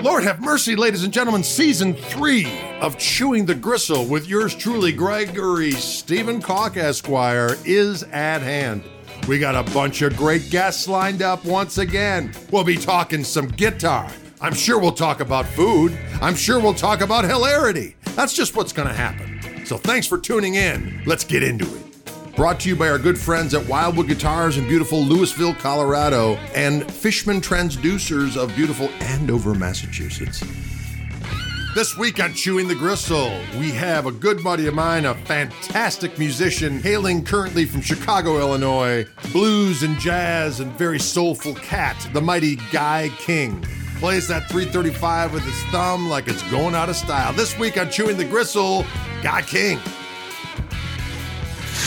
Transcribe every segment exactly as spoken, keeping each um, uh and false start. Lord have mercy, ladies and gentlemen, season three of Chewing the Gristle with yours truly, Gregory Stephen Cock, Esquire, is at hand. We got a bunch of great guests lined up once again. We'll be talking some guitar. I'm sure we'll talk about food. I'm sure we'll talk about hilarity. That's just what's going to happen. So thanks for tuning in. Let's get into it. Brought to you by our good friends at Wildwood Guitars in beautiful Louisville, Colorado, and Fishman Transducers of beautiful Andover, Massachusetts. This week on Chewing the Gristle, we have a good buddy of mine, a fantastic musician, hailing currently from Chicago, Illinois, blues and jazz and very soulful cat, the mighty Guy King. Plays that three thirty-five with his thumb like it's going out of style. This week on Chewing the Gristle, Guy King.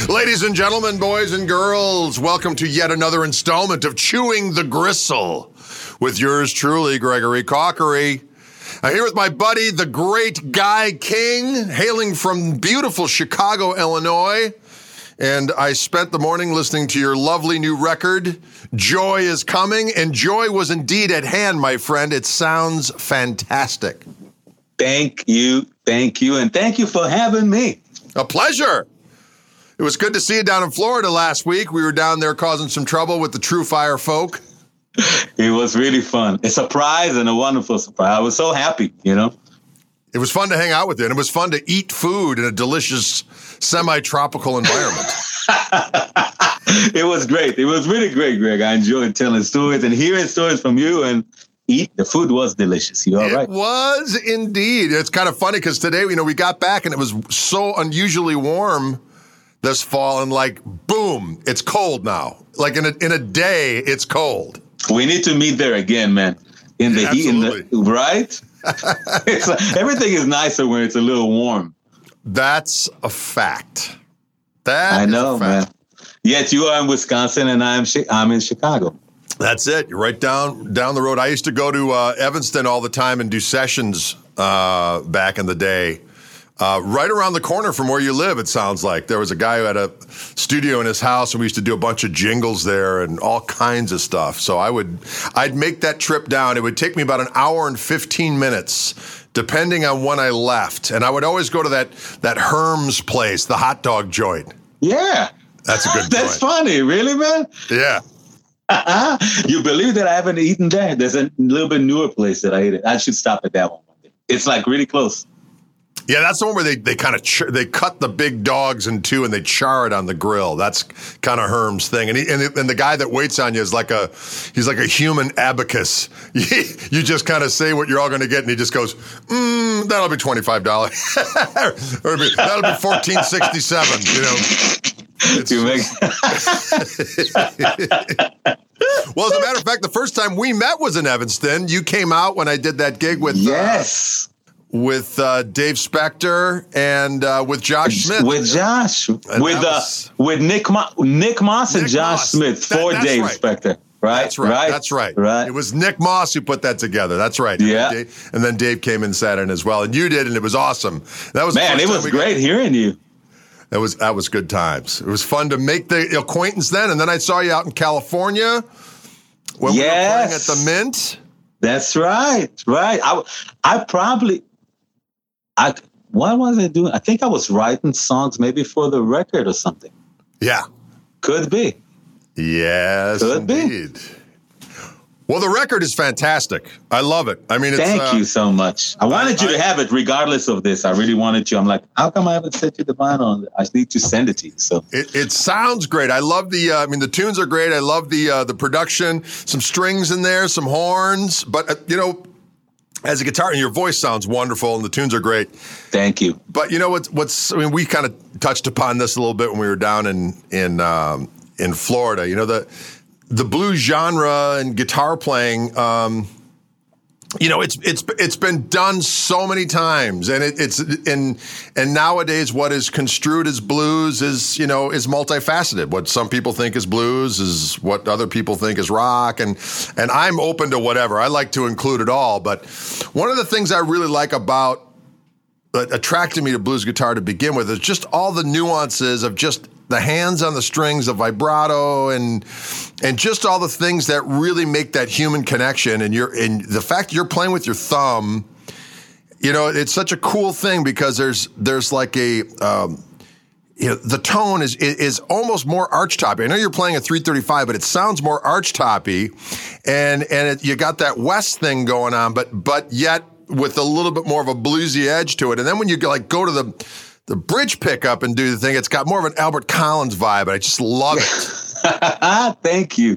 Ladies and gentlemen, boys and girls, welcome to yet another installment of Chewing the Gristle with yours truly, Gregory Cockery. I'm here with my buddy, the great Guy King, hailing from beautiful Chicago, Illinois. And I spent the morning listening to your lovely new record, Joy is Coming, and joy was indeed at hand, my friend. It sounds fantastic. Thank you, thank you, and thank you for having me. A pleasure. It was good to see you down in Florida last week. We were down there causing some trouble with the True Fire folk. It was really fun. A surprise and a wonderful surprise. I was so happy, you know. It was fun to hang out with you, and it was fun to eat food in a delicious semi-tropical environment. It was great. It was really great, Greg. I enjoyed telling stories and hearing stories from you, and eat. The food was delicious. You're right. It was indeed. It's kind of funny because today, you know, we got back, and it was so unusually warm this fall, and like, boom, it's cold now. Like in a in a day, it's cold. We need to meet there again, man. In the yeah, heat, in the, right? It's like, everything is nicer when it's a little warm. That's a fact. That I know, is a fact. Man. Yet you are in Wisconsin, and I'm I'm in Chicago. That's it. You're right down down the road. I used to go to uh, Evanston all the time and do sessions uh, back in the day. Uh, right around the corner from where you live, it sounds like. There was a guy who had a studio in his house, and we used to do a bunch of jingles there and all kinds of stuff. So I would, I'd make that trip down. It would take me about an hour and fifteen minutes, depending on when I left. And I would always go to that that Herm's place, the hot dog joint. Yeah. That's a good That's joint. Funny. Really, man? Yeah. Uh-uh. You believe that I haven't eaten there? There's a little bit newer place that I ate it. I should stop at that one. It's like really close. Yeah, that's the one where they, they kind of ch- they cut the big dogs in two and they char it on the grill. That's kind of Herm's thing. And he, and, the, and the guy that waits on you is like a he's like a human abacus. You just kind of say what you're all going to get, and he just goes, mm, "That'll be twenty-five dollars. That'll be fourteen sixty-seven." You know, you make. Well, as a matter of fact, the first time we met was in Evanston. You came out when I did that gig with yes. Uh, With uh, Dave Spector and uh, with Josh Smith. With Josh. And with was, uh, with Nick Mo- Nick Moss Nick and Josh Moss. Smith that, for Dave right. Spector. Right? That's right. right. That's right. Right. It was Nick Moss who put that together. That's right. Yeah. And then Dave, and then Dave came in Saturn as well. And you did, and it was awesome. That was Man, it was great got, hearing you. That was that was good times. It was fun to make the acquaintance then. And then I saw you out in California when yes. we were playing at the Mint. That's right. Right. I, I probably I, what was I doing? I think I was writing songs maybe for the record or something. Yeah. Could be. Yes, Could indeed. Be. Well, the record is fantastic. I love it. I mean, it's, Thank uh, you so much. I wanted I, you to have it regardless of this. I really wanted you. I'm like, how come I haven't sent you the vinyl on it? I need to send it to you. So It, it sounds great. I love the, uh, I mean, the tunes are great. I love the uh, the production, some strings in there, some horns, but, uh, you know, as a guitar, and your voice sounds wonderful, and the tunes are great. Thank you. But you know what's? What's I mean, we kind of touched upon this a little bit when we were down in in um, in Florida. You know, the the blues genre and guitar playing. Um, you know, it's it's it's been done so many times, and it, it's and and nowadays, what is construed as blues is you know is multifaceted. What some people think is blues is what other people think is rock, and and I'm open to whatever. I like to include it all. But one of the things I really like about that attracted me to blues guitar to begin with is just all the nuances of just the hands on the strings, the vibrato, and and just all the things that really make that human connection. And you're and the fact you're playing with your thumb, you know, it's such a cool thing because there's there's like a um, you know, the tone is is almost more archtop. I know you're playing a three thirty-five, but it sounds more archtoppy, and and it, you got that West thing going on, but but yet with a little bit more of a bluesy edge to it. And then when you go, like go to the the bridge pickup and do the thing, it's got more of an Albert Collins vibe, and I just love it. Thank you,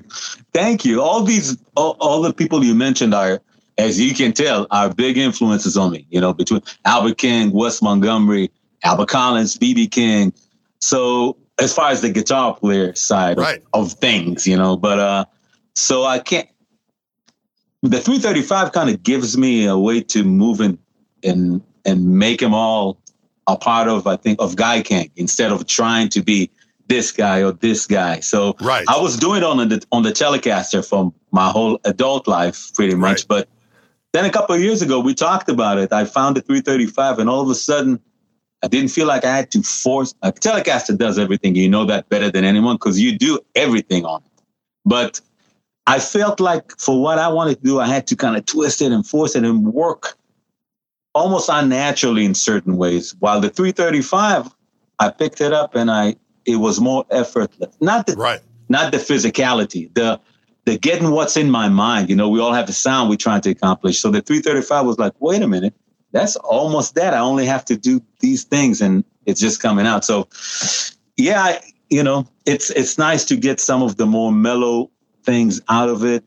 thank you. All these all, all the people you mentioned are, as you can tell, are big influences on me. You know, between Albert King, Wes Montgomery, Albert Collins, B B. King. So as far as the guitar player side right. of, of things, you know, but uh, so I can't. The three thirty-five kind of gives me a way to move in and and make them all a part of, I think, of Guy King instead of trying to be this guy or this guy. So right. I was doing it on the on the Telecaster for my whole adult life, pretty much. Right. But then a couple of years ago, we talked about it. I found the three thirty-five, and all of a sudden, I didn't feel like I had to force. A Telecaster does everything. You know that better than anyone because you do everything on it. But I felt like for what I wanted to do, I had to kind of twist it and force it and work almost unnaturally in certain ways. While the three thirty-five, I picked it up and I it was more effortless. Not the right. not the physicality, the the getting what's in my mind. You know, we all have a sound we're trying to accomplish. So the three thirty-five was like, wait a minute. That's almost that. I only have to do these things and it's just coming out. So, yeah, I, you know, it's it's nice to get some of the more mellow things out of it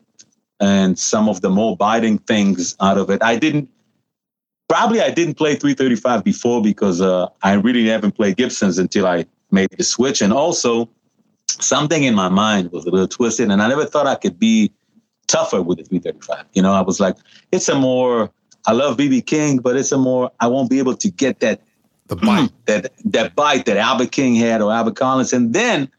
and some of the more biting things out of it. I didn't, probably I didn't play three thirty-five before because uh, I really haven't played Gibsons until I made the switch. And also something in my mind was a little twisted and I never thought I could be tougher with the three thirty-five. You know, I was like, it's a more... I love B B. King, but it's a more, I won't be able to get that the bite that that bite that Albert King had or Albert Collins. And then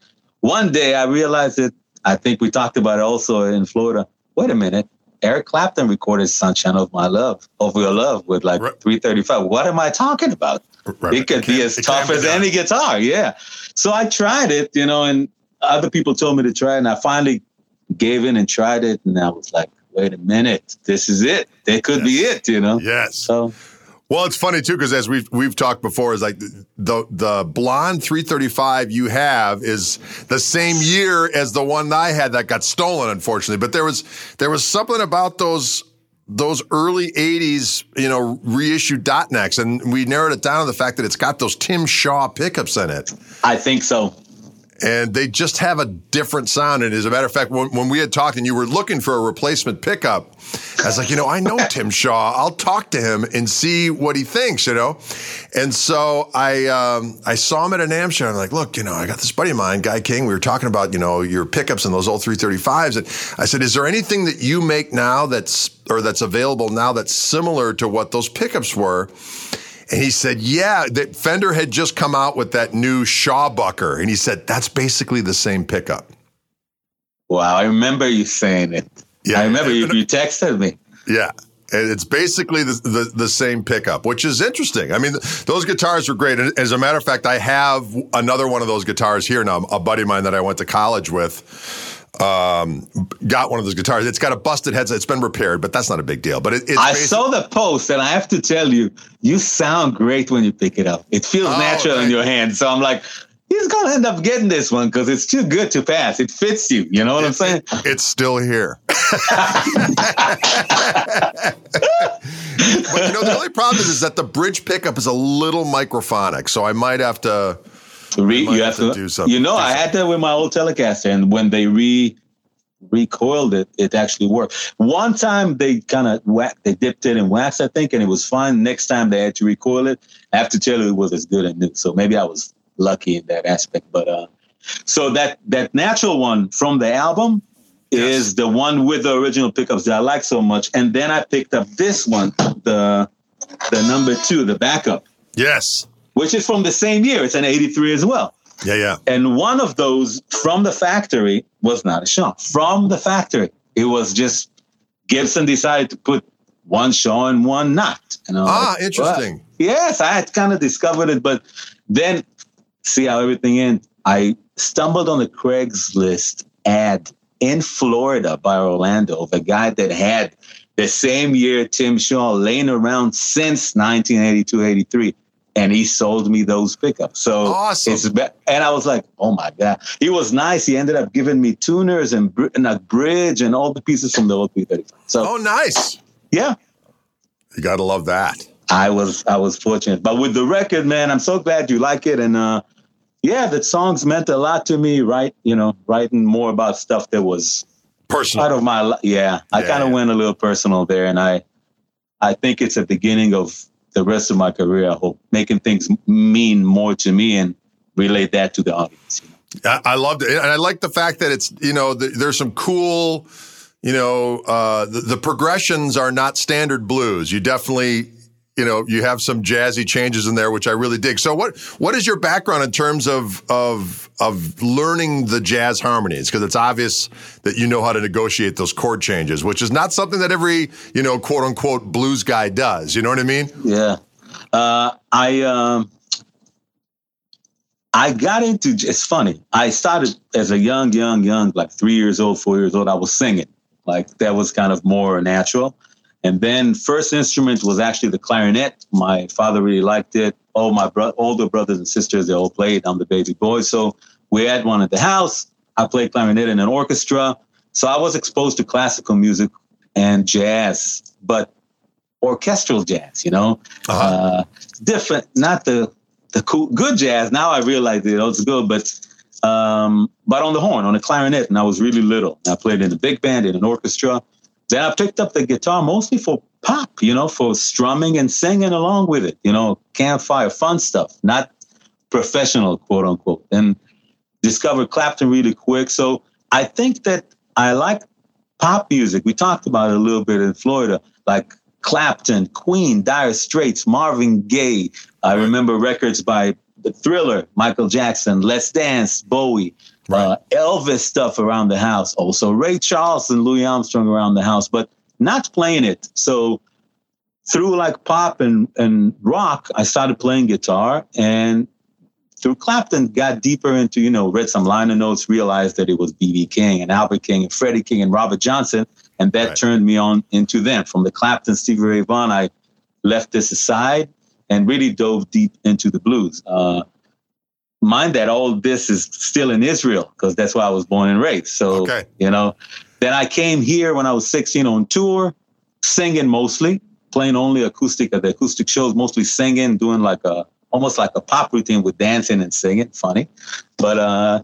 one day I realized that, I think we talked about it also in Florida. Wait a minute. Eric Clapton recorded Sunshine of My Love, of Your Love with like right. three thirty-five. What am I talking about? Right. It could it be as tough as any guitar. Yeah. So I tried it, you know, and other people told me to try it. And I finally gave in and tried it. And I was like, wait a minute, this is it. That could yes. be it, you know? Yes. So, well, it's funny, too, because as we've, we've talked before, is like the the blonde three thirty-five you have is the same year as the one that I had that got stolen, unfortunately. But there was there was something about those those early eighties, you know, reissued dot necks, and we narrowed it down to the fact that it's got those Tim Shaw pickups in it. I think so. And they just have a different sound. And as a matter of fact, when, when we had talked and you were looking for a replacement pickup, I was like, you know, I know Tim Shaw. I'll talk to him and see what he thinks, you know. And so I um, I saw him at a NAMM show. I'm like, look, you know, I got this buddy of mine, Guy King. We were talking about, you know, your pickups and those old three thirty-fives. And I said, is there anything that you make now that's or that's available now that's similar to what those pickups were? And he said, yeah, that Fender had just come out with that new Shaw Bucker. And he said, that's basically the same pickup. Wow, I remember you saying it. Yeah, I remember you, you texted me. Yeah, and it's basically the, the, the same pickup, which is interesting. I mean, those guitars were great. As a matter of fact, I have another one of those guitars here now. A buddy of mine that I went to college with Um, got one of those guitars. It's got a busted headset. It's been repaired, but that's not a big deal. But it, it's I saw the post, and I have to tell you, you sound great when you pick it up. It feels oh, natural man. in your hand. So I'm like, he's gonna end up getting this one because it's too good to pass. It fits you. You know what it, I'm saying? It, it's still here. But you know, the only problem is, is that the bridge pickup is a little microphonic, so I might have to. Re, you have to, to do something. You know, I had that with my old Telecaster, and when they re recoiled it, it actually worked. One time they kind of whacked, they dipped it in wax, I think, and it was fine. Next time they had to recoil it, I have to tell you, it was as good as new. So maybe I was lucky in that aspect. But uh, so that that natural one from the album yes. is the one with the original pickups that I like so much. And then I picked up this one, the the number two, the backup. Yes. Which is from the same year. It's an eighty-three as well. Yeah, yeah. And one of those from the factory was not a Shaw. From the factory. It was just Gibson decided to put one Shaw and one not. And ah, like, interesting. Well, yes, I had kind of discovered it. But then see how everything ends. I stumbled on the Craigslist ad in Florida by Orlando of a guy that had the same year Tim Shaw laying around since nineteen eighty-two eighty-three. And he sold me those pickups. So awesome. It's be- and I was like, oh my God. He was nice. He ended up giving me tuners and, br- and a bridge and all the pieces from the old P thirty-five. So, oh, nice. Yeah. You got to love that. I was I was fortunate. But with the record, man, I'm so glad you like it. And uh, yeah, the songs meant a lot to me, right? You know, writing more about stuff that was personal. Part of my life. Yeah. I yeah. kind of went a little personal there. And I, I think it's a beginning of the rest of my career, I hope, making things mean more to me and relate that to the audience. You know? I, I loved it. And I like the fact that it's, you know, the, there's some cool, you know, uh, the, the progressions are not standard blues. You definitely, you know, you have some jazzy changes in there, which I really dig. So what, what is your background in terms of, of, of learning the jazz harmonies? Because it's obvious that you know how to negotiate those chord changes, which is not something that every, you know, quote unquote blues guy does. You know what I mean? Yeah. Uh, I, um, I got into, it's funny. I started as a young, young, young, like three years old, four years old, I was singing. Like that was kind of more natural. And then first instrument was actually the clarinet. My father really liked it. All my bro- older brothers and sisters, they all played. I'm the baby boy. So we had one at the house. I played clarinet in an orchestra. So I was exposed to classical music and jazz, but orchestral jazz, you know, uh-huh. uh, different, not the, the cool, good jazz. Now I realize it, oh, it's good, but um, but on the horn, on the clarinet. And I was really little. I played in a big band, in an orchestra. Then I picked up the guitar mostly for pop, you know, for strumming and singing along with it, you know, campfire, fun stuff, not professional, quote unquote, and discovered Clapton really quick. So I think that I like pop music. We talked about it a little bit in Florida, like Clapton, Queen, Dire Straits, Marvin Gaye. I remember records by The Thriller, Michael Jackson, Let's Dance, Bowie. Right. Uh, Elvis stuff around the house, also Ray Charles and Louis Armstrong around the house, but not playing it. So through like pop and, and rock, I started playing guitar, and through Clapton got deeper into, you know, read some liner notes, realized that it was B B. King and Albert King and Freddie King and Robert Johnson. And that right. turned me on into them. From the Clapton, Stevie Ray Vaughan, I left this aside and really dove deep into the blues. Uh, Mind that all this is still in Israel, because that's where I was born and raised. So, okay. you know, then I came here when I was sixteen on tour, singing mostly, playing only acoustic at the acoustic shows, mostly singing, doing like a almost like a pop routine with dancing and singing. Funny. But uh,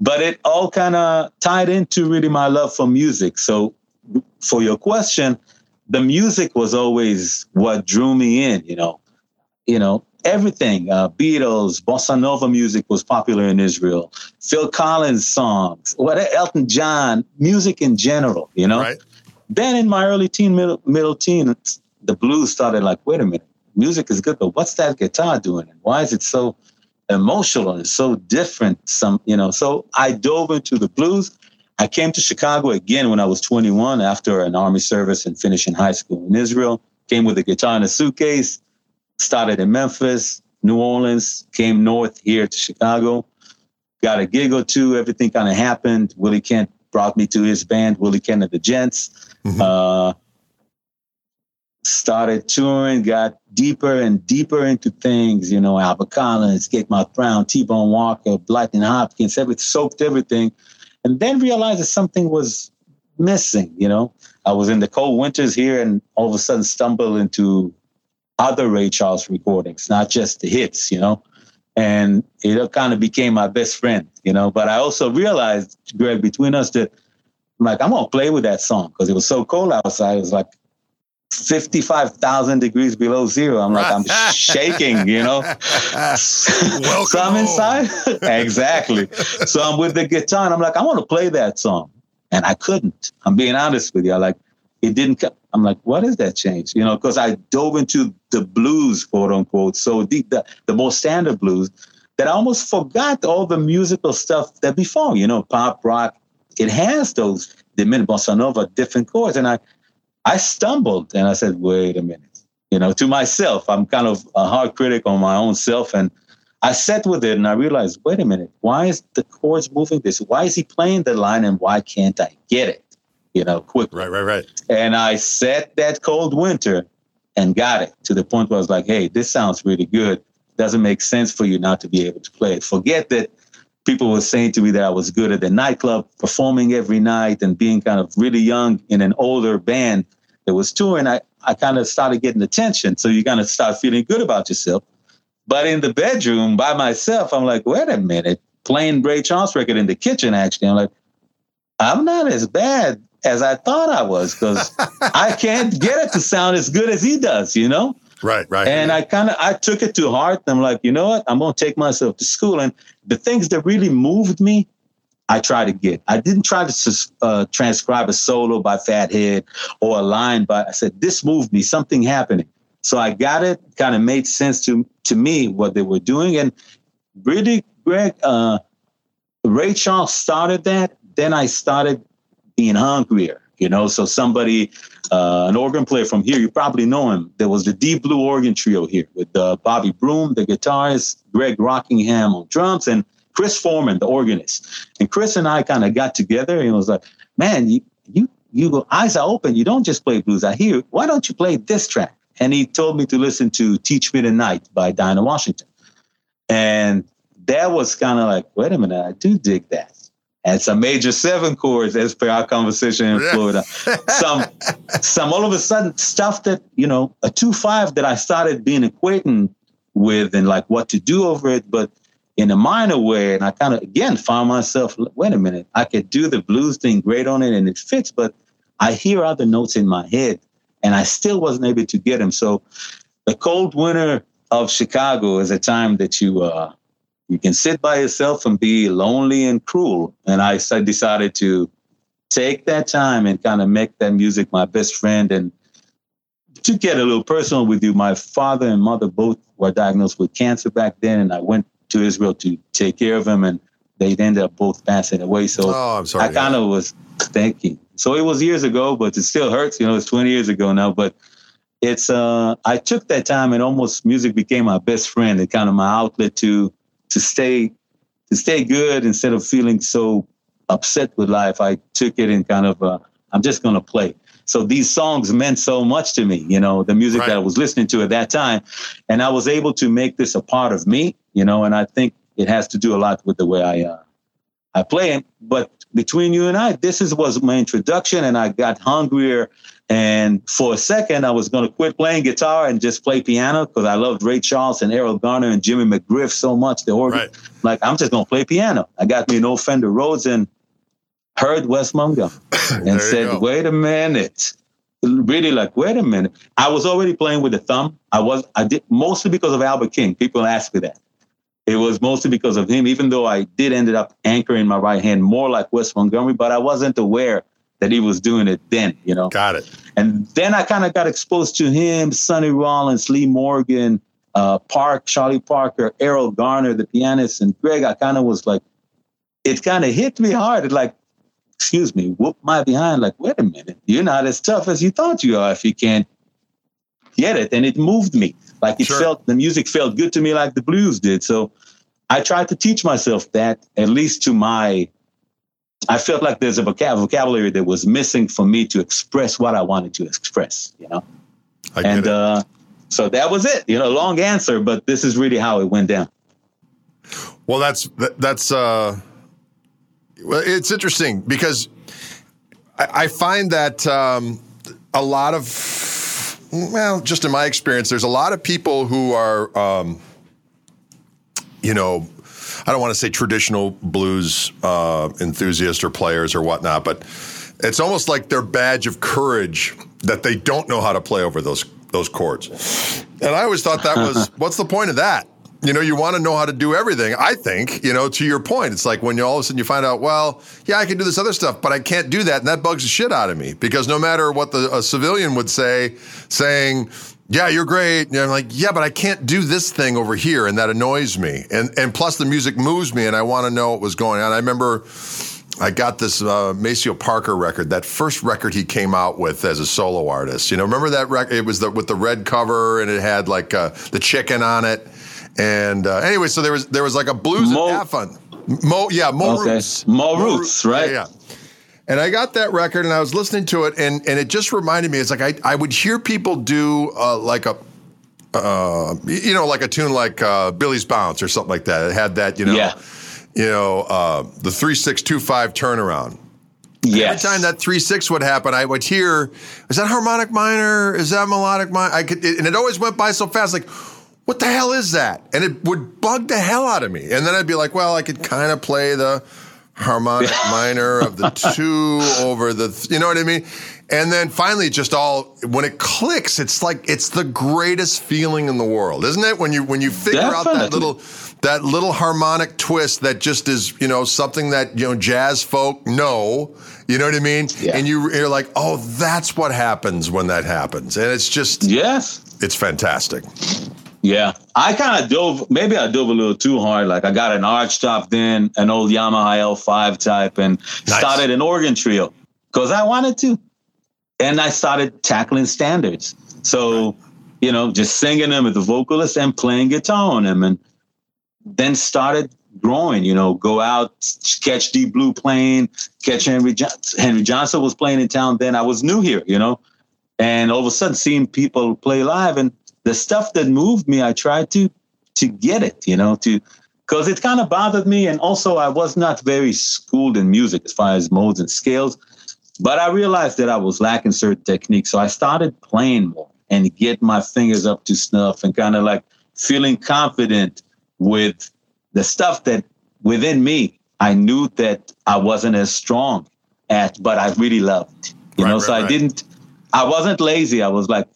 but it all kind of tied into really my love for music. So for your question, the music was always what drew me in, you know, you know. Everything, uh, Beatles, Bossa Nova music was popular in Israel. Phil Collins songs, what Elton John, music in general, you know. Right. Then in my early teen, middle, middle teen, the blues started like, wait a minute, music is good, but what's that guitar doing? And why is it so emotional and so different? Some, you know. So I dove into the blues. I came to Chicago again when I was twenty-one after an army service and finishing high school in Israel. Came with a guitar in a suitcase. Started in Memphis, New Orleans, came north here to Chicago, got a gig or two. Everything kind of happened. Willie Kent brought me to his band, Willie Kent and the Gents. Mm-hmm. Uh, started touring, got deeper and deeper into things. You know, Albert Collins, Gatemouth Brown, T-Bone Walker, Lightnin' Hopkins, everything, soaked everything. And then realized that something was missing, you know. I was in the cold winters here and all of a sudden stumbled into other Ray Charles recordings, not just the hits, you know, and it kind of became my best friend, you know. But I also realized, Greg, between us that I'm like, I'm going to play with that song because it was so cold outside. It was like fifty-five thousand degrees below zero. I'm like, I'm shaking, you know. So I'm inside. Exactly. So I'm with the guitar and I'm like, I want to play that song. And I couldn't. I'm being honest with you. I like, it didn't come. I'm like, what is that change? You know, because I dove into the blues, quote unquote, so deep, the, the more standard blues, that I almost forgot all the musical stuff that before, you know, pop, rock, it has those, the Mint, Bossa Nova, different chords. And I, I stumbled and I said, wait a minute, you know, to myself, I'm kind of a hard critic on my own self. And I sat with it and I realized, wait a minute, why is the chords moving this? Why is he playing the line and why can't I get it? You know, quickly. Right, right, right. And I sat that cold winter and got it to the point where I was like, hey, this sounds really good. Doesn't make sense for you not to be able to play it. Forget that people were saying to me that I was good at the nightclub, performing every night and being kind of really young in an older band that was touring. I, I kind of started getting attention. So you kind of start feeling good about yourself. But in the bedroom by myself, I'm like, wait a minute, playing Ray Charles record in the kitchen, actually. I'm like, I'm not as bad as I thought I was because I can't get it to sound as good as he does, you know? Right, right. And yeah. I kind of, I took it to heart. I'm like, you know what? I'm going to take myself to school. And the things that really moved me, I tried to get. I didn't try to uh, transcribe a solo by Fathead or a line by, I said, this moved me, something happening. So I got it, kind of made sense to, to me what they were doing. And really, Greg, uh, Ray Charles started that. Then I started being hungrier, you know? So somebody, uh, an organ player from here, you probably know him. There was the Deep Blue Organ Trio here with uh, Bobby Broom, the guitarist, Greg Rockingham on drums, and Chris Foreman, the organist. And Chris and I kind of got together and was like, man, you, you, you go, eyes are open. You don't just play blues. I hear, why don't you play this track? And he told me to listen to Teach Me the Night by Dinah Washington. And that was kind of like, wait a minute, I do dig that. And some major seven chords as per our conversation in Florida. some, some all of a sudden stuff that, you know, a two five that I started being acquainted with and like what to do over it, but in a minor way. And I kind of, again, found myself, wait a minute, I could do the blues thing great on it and it fits, but I hear other notes in my head. And I still wasn't able to get him. So the cold winter of Chicago is a time that you uh, you can sit by yourself and be lonely and cruel. And I decided to take that time and kind of make that music my best friend. And to get a little personal with you, my father and mother both were diagnosed with cancer back then. And I went to Israel to take care of them. And they ended up both passing away. So oh, I'm sorry, I kind of yeah. was thinking. So it was years ago, but it still hurts. You know, it's twenty years ago now. But it's uh, I took that time and almost music became my best friend and kind of my outlet to to stay to stay good instead of feeling so upset with life. I took it and kind of uh, I'm just going to play. So these songs meant so much to me, you know, the music right. that I was listening to at that time. And I was able to make this a part of me, you know, and I think it has to do a lot with the way I uh, I play it. But between you and I, this is, was my introduction, and I got hungrier. And for a second, I was going to quit playing guitar and just play piano because I loved Ray Charles and Errol Garner and Jimmy McGriff so much. The organ, right. like, I'm just going to play piano. I got me an old Fender Rhodes and heard Wes Montgomery and said, wait a minute. Really like, wait a minute. I was already playing with the thumb. I was, I did mostly because of Albert King. People ask me that. It was mostly because of him, even though I did end up anchoring my right hand more like Wes Montgomery, but I wasn't aware that he was doing it then, you know. Got it. And then I kind of got exposed to him, Sonny Rollins, Lee Morgan, uh, Park, Charlie Parker, Errol Garner, the pianist, and Greg. I kind of was like, it kind of hit me hard. It like, excuse me, whoop my behind. Like, wait a minute, you're not as tough as you thought you are if you can't get it. And it moved me. Like it sure. felt, the music felt good to me like the blues did. So I tried to teach myself that, at least to my, I felt like there's a vocab- vocabulary that was missing for me to express what I wanted to express, you know? I and uh, so that was it, you know, long answer, but this is really how it went down. Well, that's, that's, uh, well, it's interesting because I, I find that um, a lot of, well, just in my experience, there's a lot of people who are, um, you know, I don't want to say traditional blues uh, enthusiasts or players or whatnot, but it's almost like their badge of courage that they don't know how to play over those those chords. And I always thought that was, what's the point of that? You know, you want to know how to do everything, I think, you know, to your point. It's like when you all of a sudden you find out, well, yeah, I can do this other stuff, but I can't do that. And that bugs the shit out of me because no matter what the a civilian would say, saying, yeah, you're great. And I'm like, yeah, but I can't do this thing over here. And that annoys me. And and plus the music moves me and I want to know what was going on. I remember I got this uh, Maceo Parker record, that first record he came out with as a solo artist. You know, remember that record? It was the, with the red cover and it had like uh, the chicken on it. And uh, anyway, so there was there was like a blues Mo- and fun. Mo, yeah, Mo okay. Roots. Mo, Mo Roots, right? Yeah, yeah. And I got that record, and I was listening to it, and, and it just reminded me. It's like I, I would hear people do uh, like a, uh, you know, like a tune like uh, Billy's Bounce or something like that. It had that, you know, yeah. you know, uh, the three six two five turnaround. Yes. Every time that three six would happen, I would hear, is that harmonic minor? Is that melodic minor? I could, and it always went by so fast, like, what the hell is that? And it would bug the hell out of me. And then I'd be like, well, I could kind of play the harmonic minor of the two over the, th- you know what I mean? And then finally, just all, when it clicks, it's like, it's the greatest feeling in the world, isn't it? When you, when you figure Definitely. out that little, that little harmonic twist that just is, you know, something that, you know, jazz folk know, you know what I mean? Yeah. And you, you're like, oh, that's what happens when that happens. And it's just, yes, it's fantastic. Yeah, I kind of dove, maybe I dove a little too hard. Like I got an arch chopped in, an old Yamaha L five type, and nice. started an organ trio because I wanted to. And I started tackling standards. So, you know, just singing them with the vocalist and playing guitar on them, and then started growing, you know, go out, catch Deep Blue playing, catch Henry Johnson. Henry Johnson was playing in town then. I was new here, you know, and all of a sudden seeing people play live, and the stuff that moved me, I tried to to get it, you know, to because it kind of bothered me. And also, I was not very schooled in music as far as modes and scales. But I realized that I was lacking certain techniques. So I started playing more and get my fingers up to snuff and kind of like feeling confident with the stuff that within me, I knew that I wasn't as strong at, but I really loved, you right, know, right, so I right. didn't I wasn't lazy. I was like,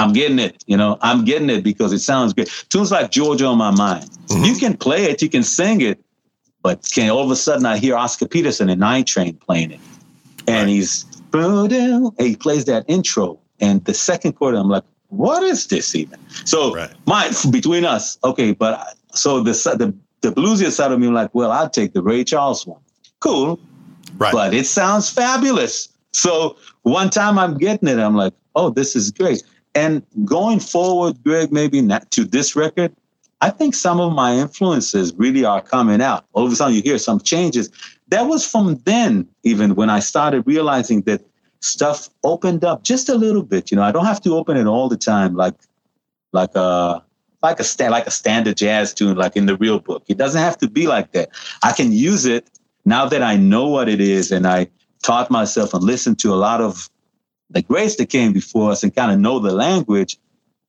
I'm getting it, you know, I'm getting it because it sounds great. Tunes like Georgia on My Mind. Mm-hmm. You can play it, you can sing it, but can all of a sudden I hear Oscar Peterson and Nine Train playing it. And right. he's, and he plays that intro. And the second chord, I'm like, what is this even? So right. my, between us, okay, but I, so the, the the bluesier side of me, I'm like, well, I'll take the Ray Charles one. Cool. Right. But it sounds fabulous. So one time I'm getting it, I'm like, oh, this is great. And going forward, Greg, maybe not to this record, I think some of my influences really are coming out. All of a sudden you hear some changes. That was from then, even when I started realizing that stuff opened up just a little bit. You know, I don't have to open it all the time, like like a like a sta- like a standard jazz tune, like in the real book. It doesn't have to be like that. I can use it now that I know what it is, and I taught myself and listened to a lot of the greats that came before us and kind of know the language.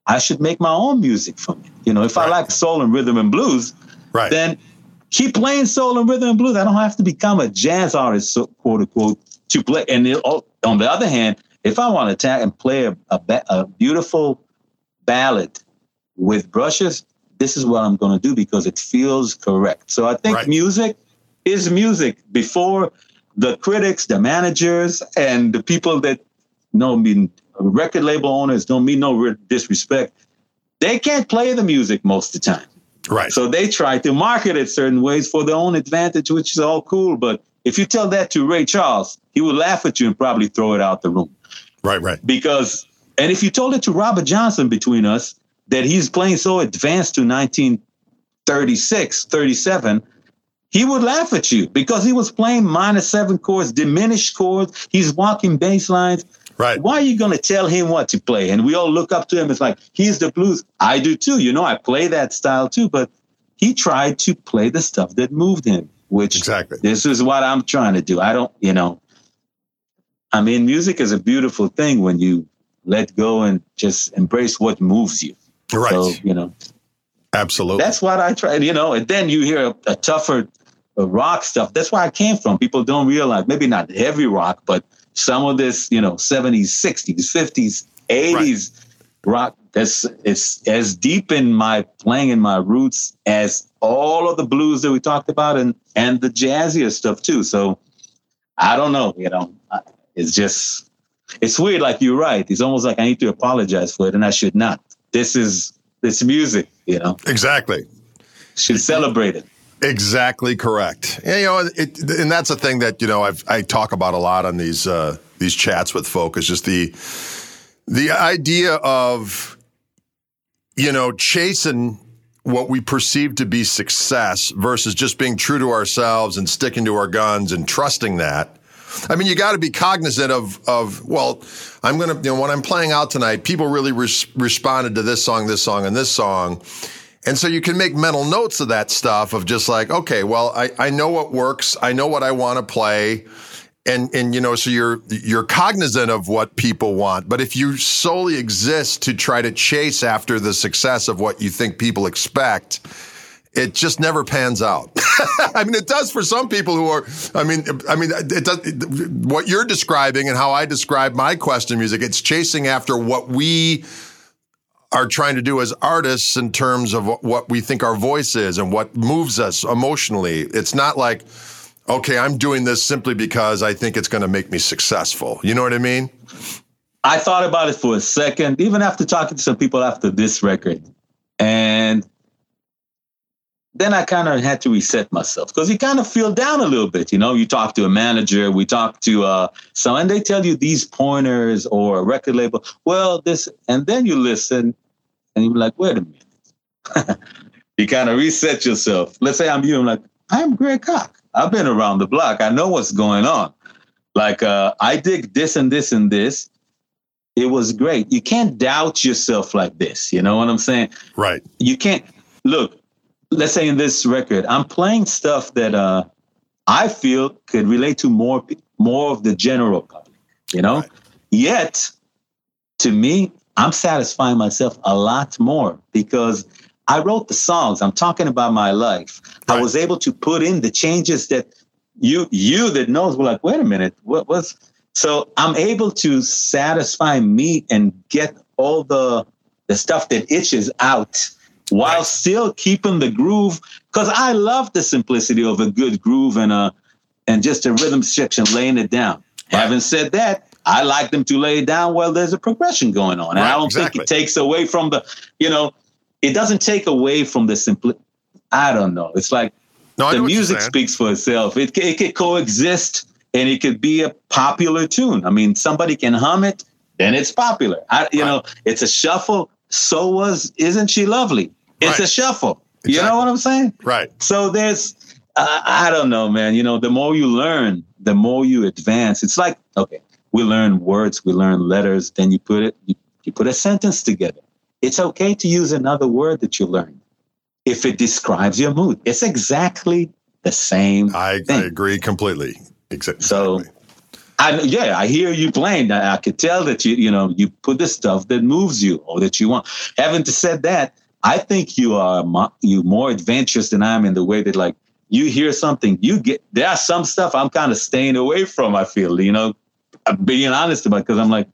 I should make my own music from it. You know, if right. I like soul and rhythm and blues, right. then keep playing soul and rhythm and blues. I don't have to become a jazz artist, so, quote unquote, to play. And it, on the other hand, if I want to attack and play a, a, a beautiful ballad with brushes, this is what I'm going to do because it feels correct. So I think right. music is music before the critics, the managers, and the people that know me. Record label owners, don't mean no disrespect. They can't play the music most of the time. Right. So they try to market it certain ways for their own advantage, which is all cool. But if you tell that to Ray Charles, he would laugh at you and probably throw it out the room. Right, right. Because, and if you told it to Robert Johnson between us, that he's playing so advanced to nineteen thirty-six, thirty-seven, he would laugh at you because he was playing minor seven chords, diminished chords. He's walking bass lines. Right. Why are you going to tell him what to play? And we all look up to him. It's like, he's the blues. I do too. You know, I play that style too, but he tried to play the stuff that moved him, which exactly. this is what I'm trying to do. I don't, you know, I mean, music is a beautiful thing when you let go and just embrace what moves you. Right. So, you know, absolutely. That's what I tried, you know, and then you hear a, a tougher a rock stuff. That's where I came from. People don't realize, maybe not heavy rock, but some of this, you know, seventies, sixties, fifties, eighties right. rock, that's it's as deep in my playing in my roots as all of the blues that we talked about and, and the jazzier stuff too. So I don't know, you know, it's just, it's weird. Like you're right. It's almost like I need to apologize for it and I should not. This is, it's music, you know. Exactly. Should celebrate it. Exactly correct. And, you know, it, and that's a thing that, you know, I've, I talk about a lot on these uh, these chats with folk is just the the idea of, you know, chasing what we perceive to be success versus just being true to ourselves and sticking to our guns and trusting that. I mean, you got to be cognizant of, of well, I'm going to, you know, when I'm playing out tonight, people really res- responded to this song, this song, and this song. And so you can make mental notes of that stuff of just like, okay, well, I, I know what works. I know what I want to play. And, and, you know, so you're, you're cognizant of what people want. But if you solely exist to try to chase after the success of what you think people expect, it just never pans out. I mean, it does for some people who are, I mean, I mean, it does, it, what you're describing and how I describe my quest in music, it's chasing after what we are trying to do as artists in terms of what we think our voice is and what moves us emotionally. It's not like, okay, I'm doing this simply because I think it's going to make me successful. You know what I mean? I thought about it for a second, even after talking to some people after this record. And then I kind of had to reset myself because you kind of feel down a little bit. You know, you talk to a manager, we talk to uh, someone, and they tell you these pointers or a record label. Well, this, and then you listen and you're like, wait a minute. You kind of reset yourself. Let's say I'm you. I'm like, I'm Greg Cock. I've been around the block. I know what's going on. Like, uh, I did this and this and this. It was great. You can't doubt yourself like this. You know what I'm saying? Right. You can't. Look, let's say in this record, I'm playing stuff that uh, I feel could relate to more, more of the general public, you know? Right. Yet, to me, I'm satisfying myself a lot more because I wrote the songs. I'm talking about my life. Right. I was able to put in the changes that you you that knows were like, wait a minute, what was? So I'm able to satisfy me and get all the the stuff that itches out while right. still keeping the groove. Because I love the simplicity of a good groove and a and just a rhythm section laying it down. Right. Having said that, I like them to lay it down while there's a progression going on. Right, and I don't exactly. think it takes away from the, you know, it doesn't take away from the simple. I don't know. It's like no, the music speaks for itself. It it could coexist and it could be a popular tune. I mean, somebody can hum it, then it's popular. I, you right. know, it's a shuffle. So was Isn't She Lovely? It's right. a shuffle. Exactly. You know what I'm saying? Right. So there's, uh, I don't know, man. You know, the more you learn, the more you advance. It's like, okay, we learn words, we learn letters, then you put it, you, you put a sentence together. It's okay to use another word that you learned if it describes your mood. It's exactly the same I, thing. I agree completely. Exactly. So, I, yeah, I hear you playing. I, I could tell that you, you know, you put the stuff that moves you or that you want. Having said that, I think you are mo- you more adventurous than I am in the way that, like, you hear something, you get. There are some stuff I'm kind of staying away from. I feel, you know, being honest about it, because I'm like,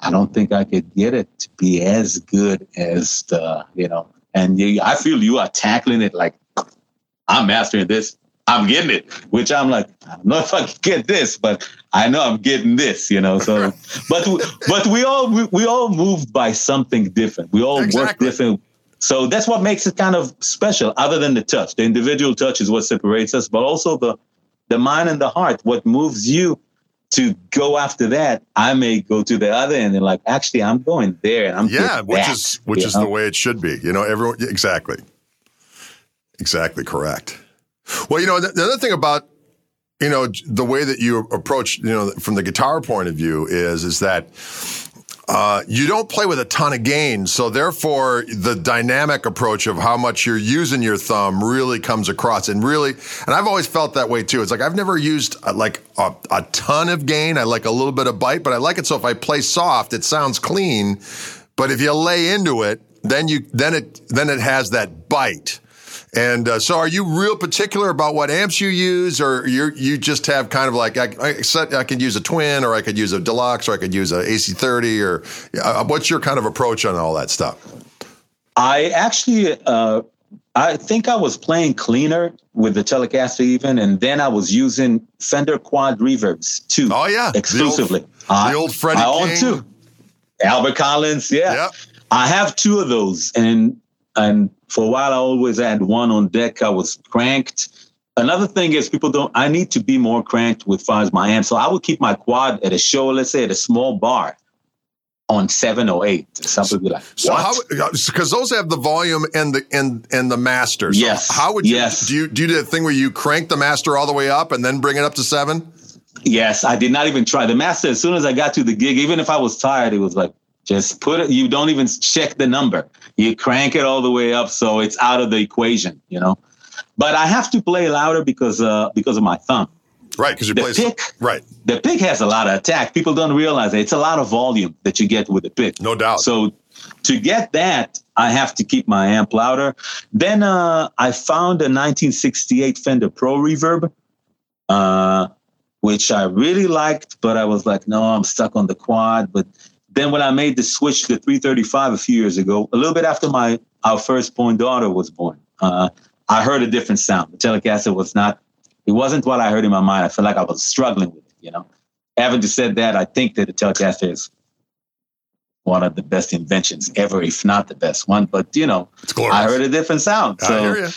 I don't think I could get it to be as good as the, you know, and you, I feel you are tackling it like, I'm mastering this, I'm getting it, which I'm like, I don't know if I can get this, but I know I'm getting this, you know, so, but, but we all, we, we all move by something different. We all exactly. work different. So that's what makes it kind of special other than the touch. The individual touch is what separates us, but also the, the mind and the heart, what moves you. To go after that, I may go to the other end and like, actually, I'm going there. And I'm yeah, which that, is which is know? the way it should be. You know, everyone exactly, exactly correct. Well, you know, the, the other thing about you know the way that you approach you know from the guitar point of view is is that uh, you don't play with a ton of gain, so therefore the dynamic approach of how much you're using your thumb really comes across, and really, and I've always felt that way too. It's like I've never used uh, like. A, a ton of gain. I like a little bit of bite, but I like it so if I play soft, it sounds clean. But if you lay into it, then you then it then it has that bite. And uh, so, are you real particular about what amps you use, or you you just have kind of like I I, set, I could use a twin, or I could use a deluxe, or I could use an A C thirty, or uh, what's your kind of approach on all that stuff? I actually. Uh I think I was playing cleaner with the Telecaster even, and then I was using Fender Quad Reverbs too. Oh, yeah. Exclusively. The old, I, the old Freddie King. I own two. Albert Collins, yeah. Yep. I have two of those, and and for a while I always had one on deck. I was cranked. Another thing is people don't, I need to be more cranked with far as my amp, so I would keep my quad at a show, let's say at a small bar. on seven or eight. Some people be like, what? Because so those have the volume and the and and the master. So yes. How would you, yes. do you do you do the thing where you crank the master all the way up and then bring it up to seven? Yes, I did not even try. The master, as soon as I got to the gig, even if I was tired, it was like, just put it, you don't even check the number. You crank it all the way up, so it's out of the equation, you know. But I have to play louder because uh, because of my thumb. Right, because you play pick. Right, the pick has a lot of attack. People don't realize it. It's a lot of volume that you get with the pick. No doubt. So to get that, I have to keep my amp louder. Then uh, I found a nineteen sixty-eight Fender Pro Reverb, uh, which I really liked, but I was like, no, I'm stuck on the quad. But then when I made the switch to three thirty-five a few years ago, a little bit after my our firstborn daughter was born, uh, I heard a different sound. The Telecaster was not, it wasn't what I heard in my mind. I felt like I was struggling with it, you know. Having just said that, I think that the Telecaster is one of the best inventions ever, if not the best one. But, you know, I heard a different sound. So I hear you.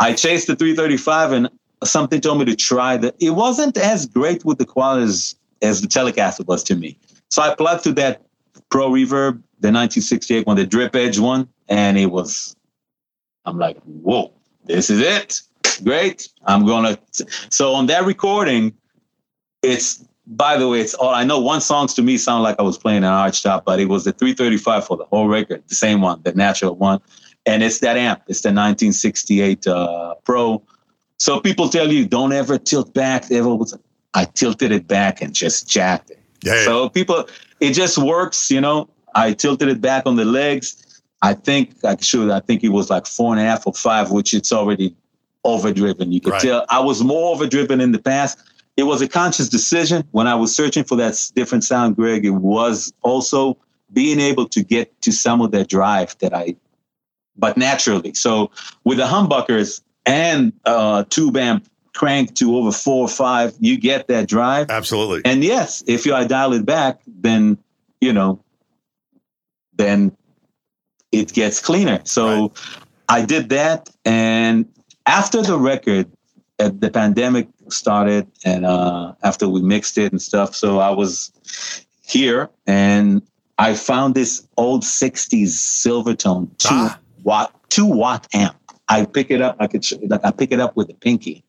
I chased the three thirty-five and something told me to try that. It wasn't as great with the quality as, as the Telecaster was to me. So I plugged to that Pro Reverb, the nineteen sixty-eight one, the Drip Edge one, and it was, I'm like, whoa, this is it. Great. I'm going to. So on that recording, it's, by the way, it's all, I know one songs to me sound like I was playing an archtop, but it was the three thirty-five for the whole record, the same one, the natural one. And it's that amp. It's the nineteen sixty-eight uh, Pro. So people tell you, don't ever tilt back. I tilted it back and just jacked it. Yeah. So people, it just works, you know. I tilted it back on the legs. I think I should. I think it was like four and a half or five, which it's already overdriven. You could right. tell I was more overdriven in the past. It was a conscious decision when I was searching for that different sound, Greg. It was also being able to get to some of that drive that I, but naturally. So with the humbuckers and uh, tube amp crank to over four or five, you get that drive. Absolutely. And yes, if you I dial it back, then, you know, then it gets cleaner. So right. I did that. And after the record, uh, the pandemic started and uh, after we mixed it and stuff. So I was here and I found this old sixties Silvertone two ah. watt, two watt amp. I pick it up. I could like I pick it up with the pinky.